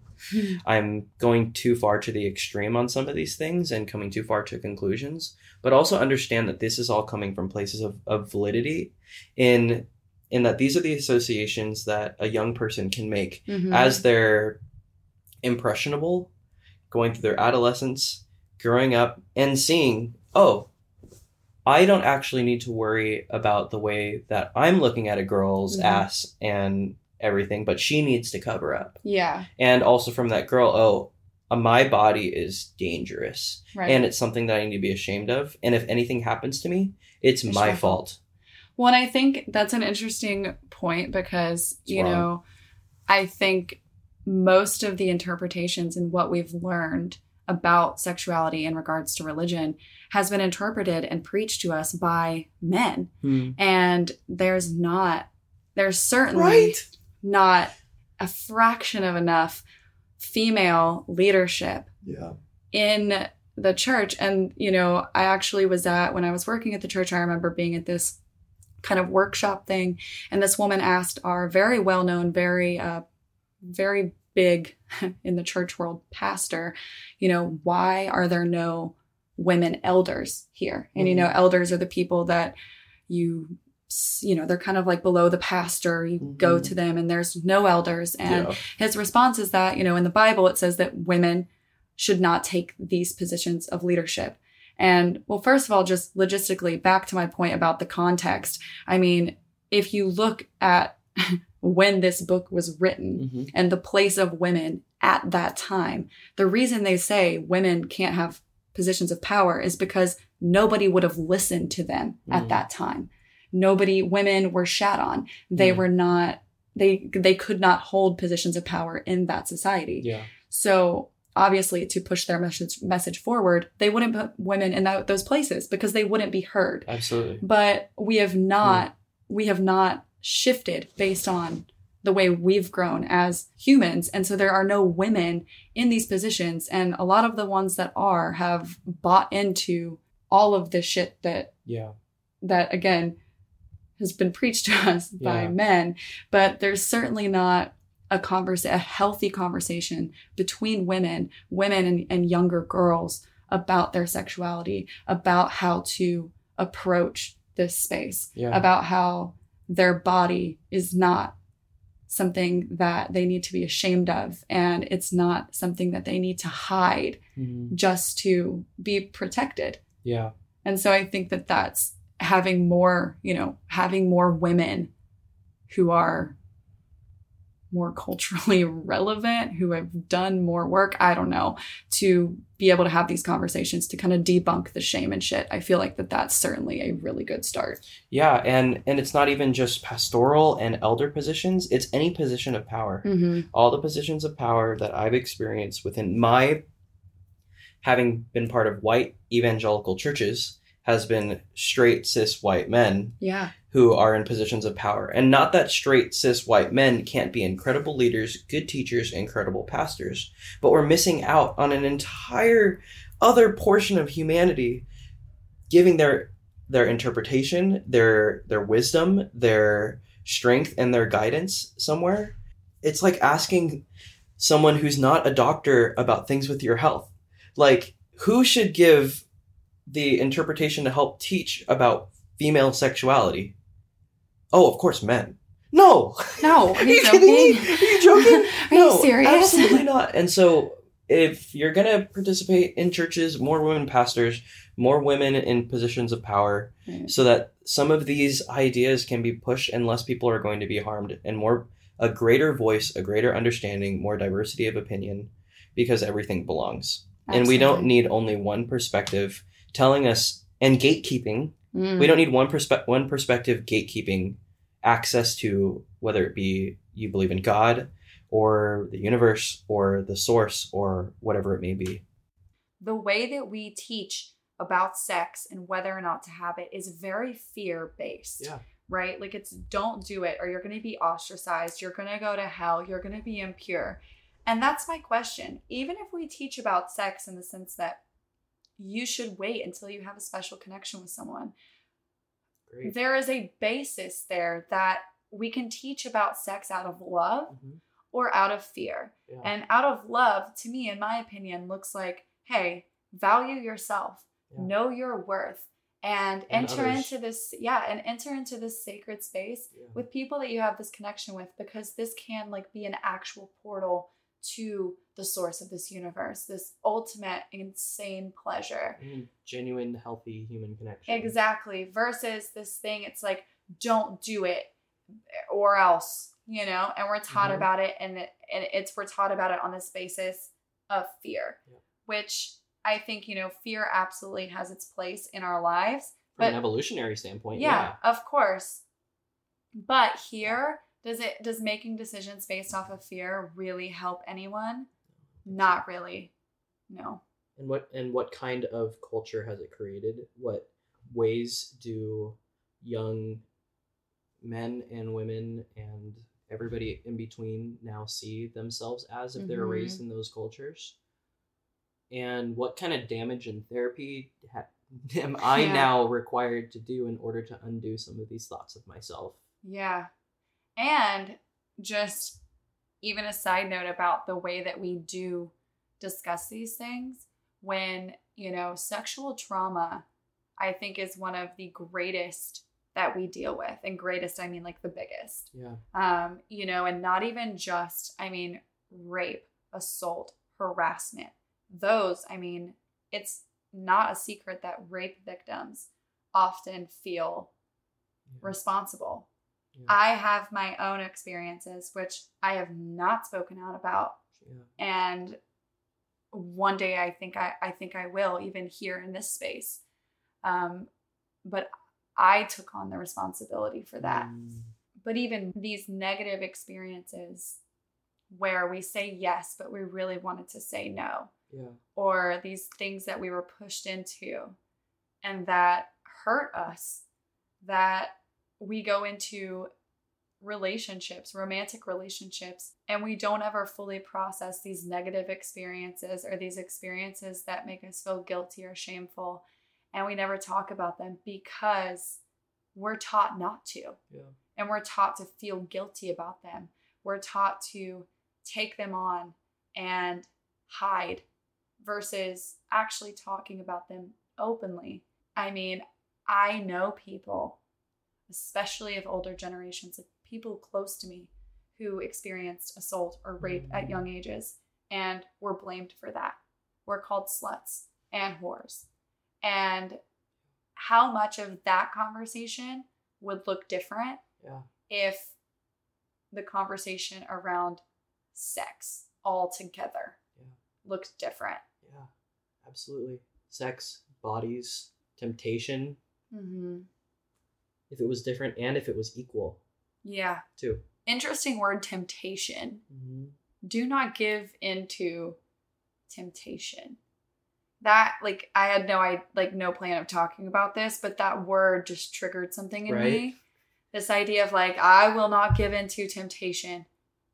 going too far to the extreme on some of these things and coming too far to conclusions, but also understand that this is all coming from places of validity in that these are the associations that a young person can make as they're impressionable, going through their adolescence, growing up, and seeing, oh, I don't actually need to worry about the way that I'm looking at a girl's ass and everything, but she needs to cover up. Yeah. And also from that girl, oh, my body is dangerous. Right. And it's something that I need to be ashamed of. And if anything happens to me, it's my fault. Well, and I think that's an interesting point because, you know, I think most of the interpretations and what we've learned about sexuality in regards to religion has been interpreted and preached to us by men. And there's certainly right? not a fraction of enough female leadership in the church. And, you know, I actually when I was working at the church, I remember being at this kind of workshop thing. And this woman asked our very well-known, very big in the church world pastor, you know, why are there no women elders here? And, you know, elders are the people that you know, they're kind of like below the pastor, you go to them and there's no elders. And his response is that, you know, in the Bible, it says that women should not take these positions of leadership. And well, first of all, just logistically, back to my point about the context. I mean, if you look at when this book was written and the place of women at that time. The reason they say women can't have positions of power is because nobody would have listened to them at that time. Women were shat on. They were not, they could not hold positions of power in that society. Yeah. So obviously to push their message forward, they wouldn't put women in those places because they wouldn't be heard. Absolutely. But we have not shifted based on the way we've grown as humans. And so there are no women in these positions. And a lot of the ones that are have bought into all of this shit that again has been preached to us by men, but there's certainly not a healthy conversation between women and younger girls about their sexuality, about how to approach this space, about how their body is not something that they need to be ashamed of. And it's not something that they need to hide just to be protected. Yeah. And so I think that that's having more women who are more culturally relevant, who have done more work, I don't know, to be able to have these conversations to kind of debunk the shame and shit. I feel like that's certainly a really good start. Yeah, and it's not even just pastoral and elder positions, it's any position of power. Mm-hmm. All the positions of power that I've experienced within my, having been part of white evangelical churches, has been straight cis white men who are in positions of power. And not that straight cis white men can't be incredible leaders, good teachers, incredible pastors, but we're missing out on an entire other portion of humanity giving their interpretation, their wisdom, their strength, and their guidance somewhere. It's like asking someone who's not a doctor about things with your health. Like, who should give the interpretation to help teach about female sexuality? Oh, of course, men. No, are you joking? Are you joking? Are you serious? Absolutely not. And so if you're going to participate in churches, more women pastors, more women in positions of power, so that some of these ideas can be pushed and less people are going to be harmed, and a greater voice, a greater understanding, more diversity of opinion, because everything belongs. Absolutely. And we don't need only one perspective telling us, and gatekeeping. We don't need one perspective gatekeeping access to, whether it be you believe in God or the universe or the source or whatever it may be. The way that we teach about sex and whether or not to have it is very fear-based, right? Like, it's don't do it or you're going to be ostracized. You're going to go to hell. You're going to be impure. And that's my question. Even if we teach about sex in the sense that you should wait until you have a special connection with someone, great, there is a basis there that we can teach about sex out of love or out of fear. Yeah. And out of love, to me, in my opinion, looks like, hey, value yourself, know your worth, and enter into this sacred space with people that you have this connection with, because this can like be an actual portal to the source of this universe, this ultimate insane pleasure. Genuine, healthy human connection. Exactly. Versus this thing, it's like, don't do it or else, you know, and we're taught about it. And we're taught about it on this basis of fear, which I think, you know, fear absolutely has its place in our lives. From an evolutionary standpoint. Yeah, of course. But here, does making decisions based off of fear really help anyone? Not really. No. And what kind of culture has it created? What ways do young men and women and everybody in between now see themselves as if they're raised in those cultures? And what kind of damage in therapy am I now required to do in order to undo some of these thoughts of myself? Yeah. And just even a side note about the way that we do discuss these things, when, you know, sexual trauma, I think, is one of the greatest that we deal with. And greatest, I mean, like the biggest. Yeah. You know, and not even just, I mean, rape, assault, harassment. Those, I mean, it's not a secret that rape victims often feel responsible. Yeah. I have my own experiences, which I have not spoken out about. Yeah. And one day I think I will, even here in this space. But I took on the responsibility for that. But even these negative experiences where we say yes, but we really wanted to say no. Yeah. Or these things that we were pushed into and that hurt us, that we go into relationships, romantic relationships, and we don't ever fully process these negative experiences or these experiences that make us feel guilty or shameful. And we never talk about them because we're taught not to. Yeah. And we're taught to feel guilty about them. We're taught to take them on and hide versus actually talking about them openly. I mean, I know people, especially of older generations, like people close to me who experienced assault or rape at young ages and were blamed for that. We're called sluts and whores. And how much of that conversation would look different if the conversation around sex altogether looked different. Yeah, absolutely. Sex, bodies, temptation. Mm-hmm. If it was different and if it was equal. Yeah. Too. Interesting word, temptation. Mm-hmm. Do not give into temptation. That, like, I had no plan of talking about this, but that word just triggered something in me. This idea of, like, I will not give in to temptation.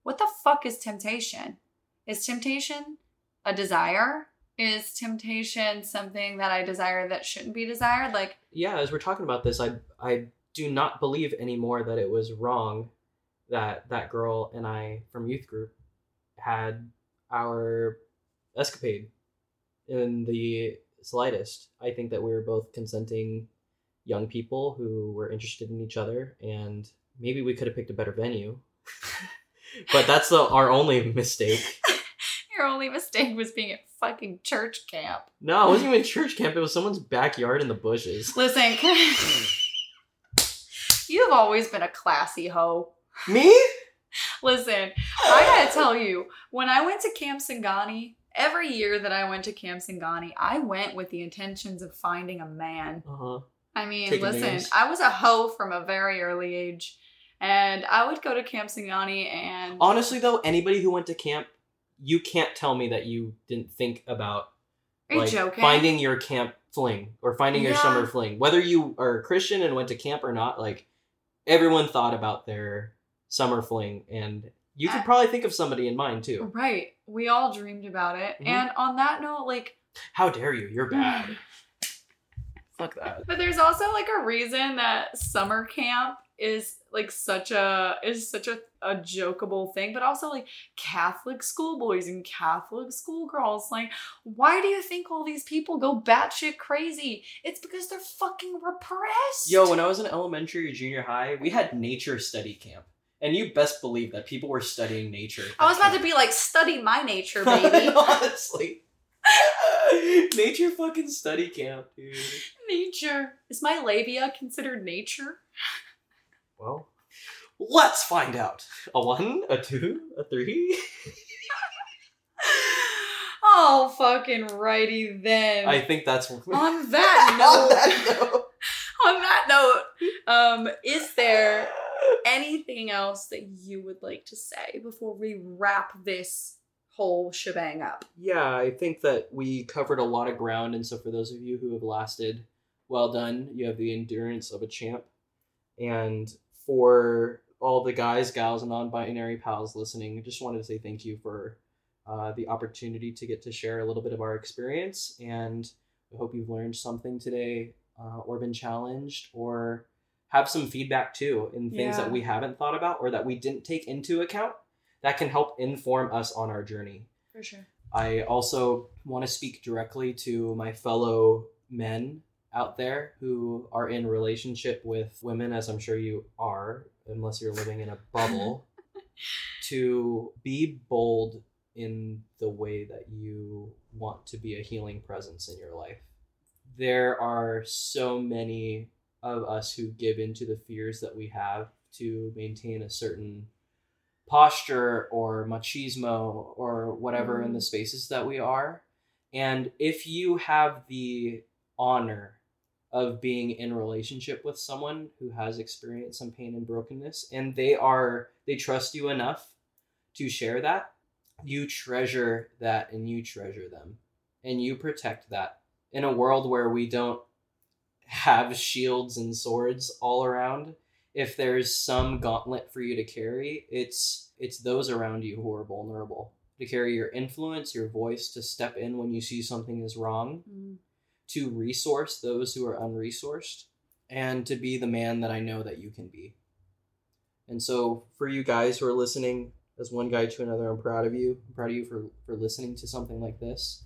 What the fuck is temptation? Is temptation a desire? Is temptation something that I desire that shouldn't be desired? Like, yeah, as we're talking about this, I do not believe anymore that it was wrong that that girl and I from youth group had our escapade in the slightest. I think that we were both consenting young people who were interested in each other, and maybe we could have picked a better venue. But that's our only mistake. Your only mistake was being at fucking church camp. No, it wasn't even church camp. It was someone's backyard in the bushes. Listen, you've always been a classy hoe. Me? Listen, I gotta tell you, when I went to Camp Sangani, every year that I went to Camp Sangani, I went with the intentions of finding a man. Uh-huh. I mean, I was a hoe from a very early age, and I would go to Camp Sangani and... Honestly, though, anybody who went to camp, you can't tell me that you didn't think about finding your camp fling or finding your summer fling. Whether you are a Christian and went to camp or not, like, everyone thought about their summer fling, and you could probably think of somebody in mind, too. Right. We all dreamed about it. Mm-hmm. And on that note, like... How dare you? You're bad. Fuck that. But there's also like a reason that summer camp is like such a jokeable thing, but also like Catholic schoolboys and Catholic schoolgirls. Like, why do you think all these people go batshit crazy? It's because they're fucking repressed. Yo, when I was in elementary or junior high, we had nature study camp. And you best believe that people were studying nature. I was about to be like, study my nature, baby. Honestly. Nature fucking study camp, dude. Nature. Is my labia considered nature? Well, let's find out. 1, 2, 3 Oh, fucking righty then. I think that's... On that note... is there anything else that you would like to say before we wrap this whole shebang up? Yeah, I think that we covered a lot of ground, and so for those of you who have lasted, well done. You have the endurance of a champ. And for all the guys, gals, and non-binary pals listening, I just wanted to say thank you for the opportunity to get to share a little bit of our experience, and I hope you've learned something today, or been challenged, or have some feedback too in things that we haven't thought about or that we didn't take into account. That can help inform us on our journey. For sure. I also want to speak directly to my fellow men out there who are in relationship with women, as I'm sure you are, unless you're living in a bubble, to be bold in the way that you want to be a healing presence in your life. There are so many of us who give into the fears that we have to maintain a certain posture or machismo or whatever in the spaces that we are. And if you have the honor of being in relationship with someone who has experienced some pain and brokenness, and they trust you enough to share that, you treasure that and you treasure them and you protect that in a world where we don't have shields and swords all around. If there's some gauntlet for you to carry, it's those around you who are vulnerable, to carry your influence, your voice, to step in when you see something is wrong, to resource those who are unresourced, and to be the man that I know that you can be. And so for you guys who are listening, as one guy to another, I'm proud of you. I'm proud of you for listening to something like this.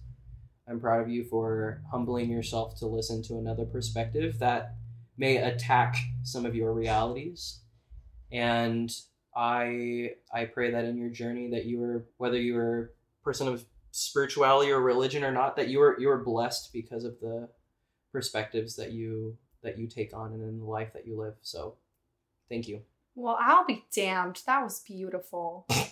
I'm proud of you for humbling yourself to listen to another perspective that may attack some of your realities. And I pray that in your journey that you were, whether you were a person of spirituality or religion or not, that you were blessed because of the perspectives that you take on and in the life that you live. So thank you. Well, I'll be damned. That was beautiful. Well,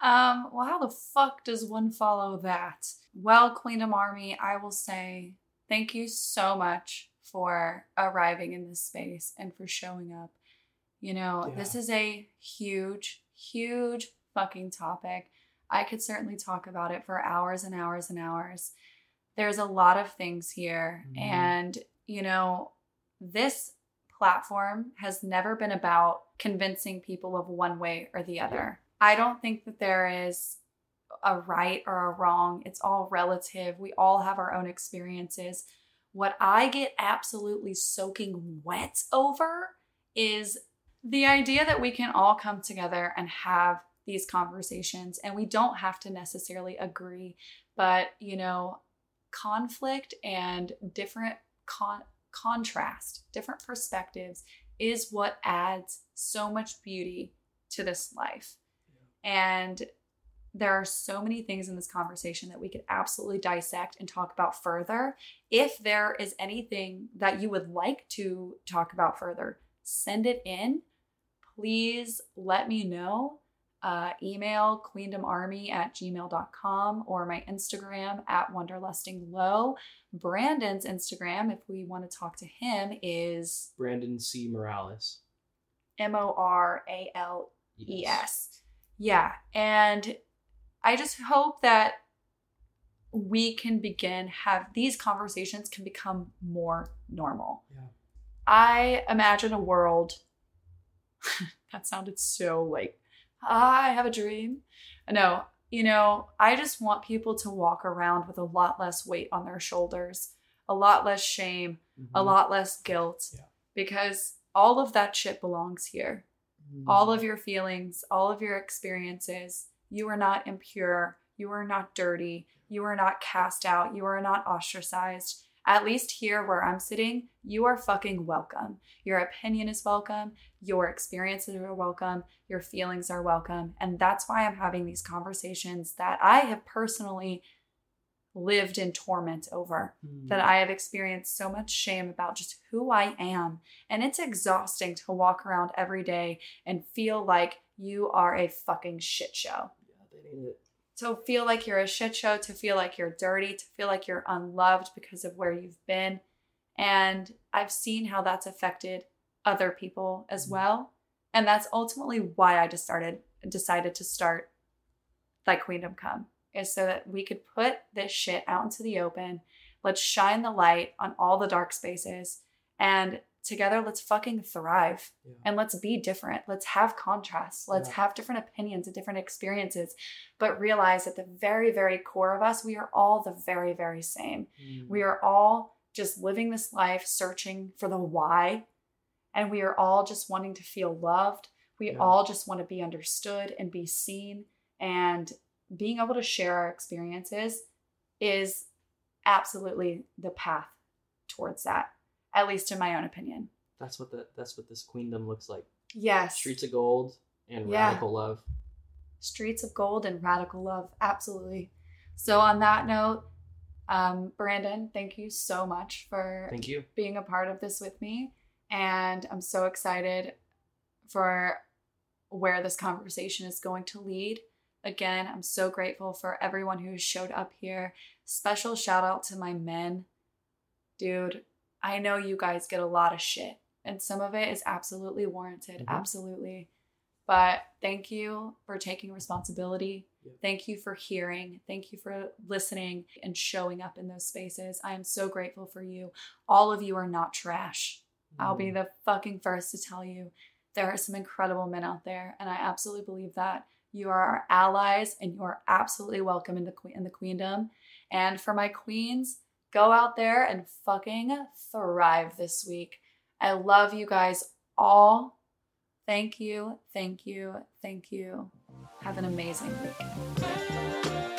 how the fuck does one follow that? Well, Queendom Army, I will say thank you so much for arriving in this space and for showing up. You know, This is a huge, huge fucking topic. I could certainly talk about it for hours and hours and hours. There's a lot of things here. Mm-hmm. And, you know, this platform has never been about convincing people of one way or the other. I don't think that there is a right or a wrong. It's all relative. We all have our own experiences. What I get absolutely soaking wet over is the idea that we can all come together and have these conversations, and we don't have to necessarily agree, but, you know, conflict and different contrast, different perspectives is what adds so much beauty to this life. Yeah. And there are so many things in this conversation that we could absolutely dissect and talk about further. If there is anything that you would like to talk about further, send it in. Please let me know. Email queendomarmy@gmail.com or my Instagram @wonderlustinglow. Brandon's Instagram, if we want to talk to him, is Brandon C. Morales. MORALES. Yeah. And I just hope that we can these conversations can become more normal. Yeah. I imagine a world that sounded so like, I have a dream. No, you know, I just want people to walk around with a lot less weight on their shoulders, a lot less shame, a lot less guilt, because all of that shit belongs here. Mm-hmm. All of your feelings, all of your experiences, you are not impure. You are not dirty. You are not cast out. You are not ostracized. At least here where I'm sitting, you are fucking welcome. Your opinion is welcome. Your experiences are welcome. Your feelings are welcome. And that's why I'm having these conversations that I have personally lived in torment over, that I have experienced so much shame about just who I am. And it's exhausting to walk around every day and feel like you are a fucking shit show. Yeah, they need it. To feel like you're a shit show, to feel like you're dirty, to feel like you're unloved because of where you've been. And I've seen how that's affected other people as well. And that's ultimately why I decided to start Thy Queendom Come, is so that we could put this shit out into the open. Let's shine the light on all the dark spaces. And together, let's fucking thrive and let's be different. Let's have contrast. Let's have different opinions and different experiences, but realize at the very, very core of us, we are all the very, very same. Mm. We are all just living this life, searching for the why. And we are all just wanting to feel loved. We all just want to be understood and be seen, and being able to share our experiences is absolutely the path towards that. At least in my own opinion. That's what this queendom looks like. Yes. Streets of gold and radical love. Streets of gold and radical love. Absolutely. So on that note, Brandon, thank you so much for being a part of this with me. And I'm so excited for where this conversation is going to lead. Again, I'm so grateful for everyone who showed up here. Special shout out to my men. Dude, I know you guys get a lot of shit, and some of it is absolutely warranted, absolutely. But thank you for taking responsibility. Yeah. Thank you for hearing. Thank you for listening and showing up in those spaces. I am so grateful for you. All of you are not trash. Mm. I'll be the fucking first to tell you there are some incredible men out there. And I absolutely believe that. You are our allies and you are absolutely welcome in the queendom. And for my queens, go out there and fucking thrive this week. I love you guys all. Thank you. Thank you. Thank you. Have an amazing week.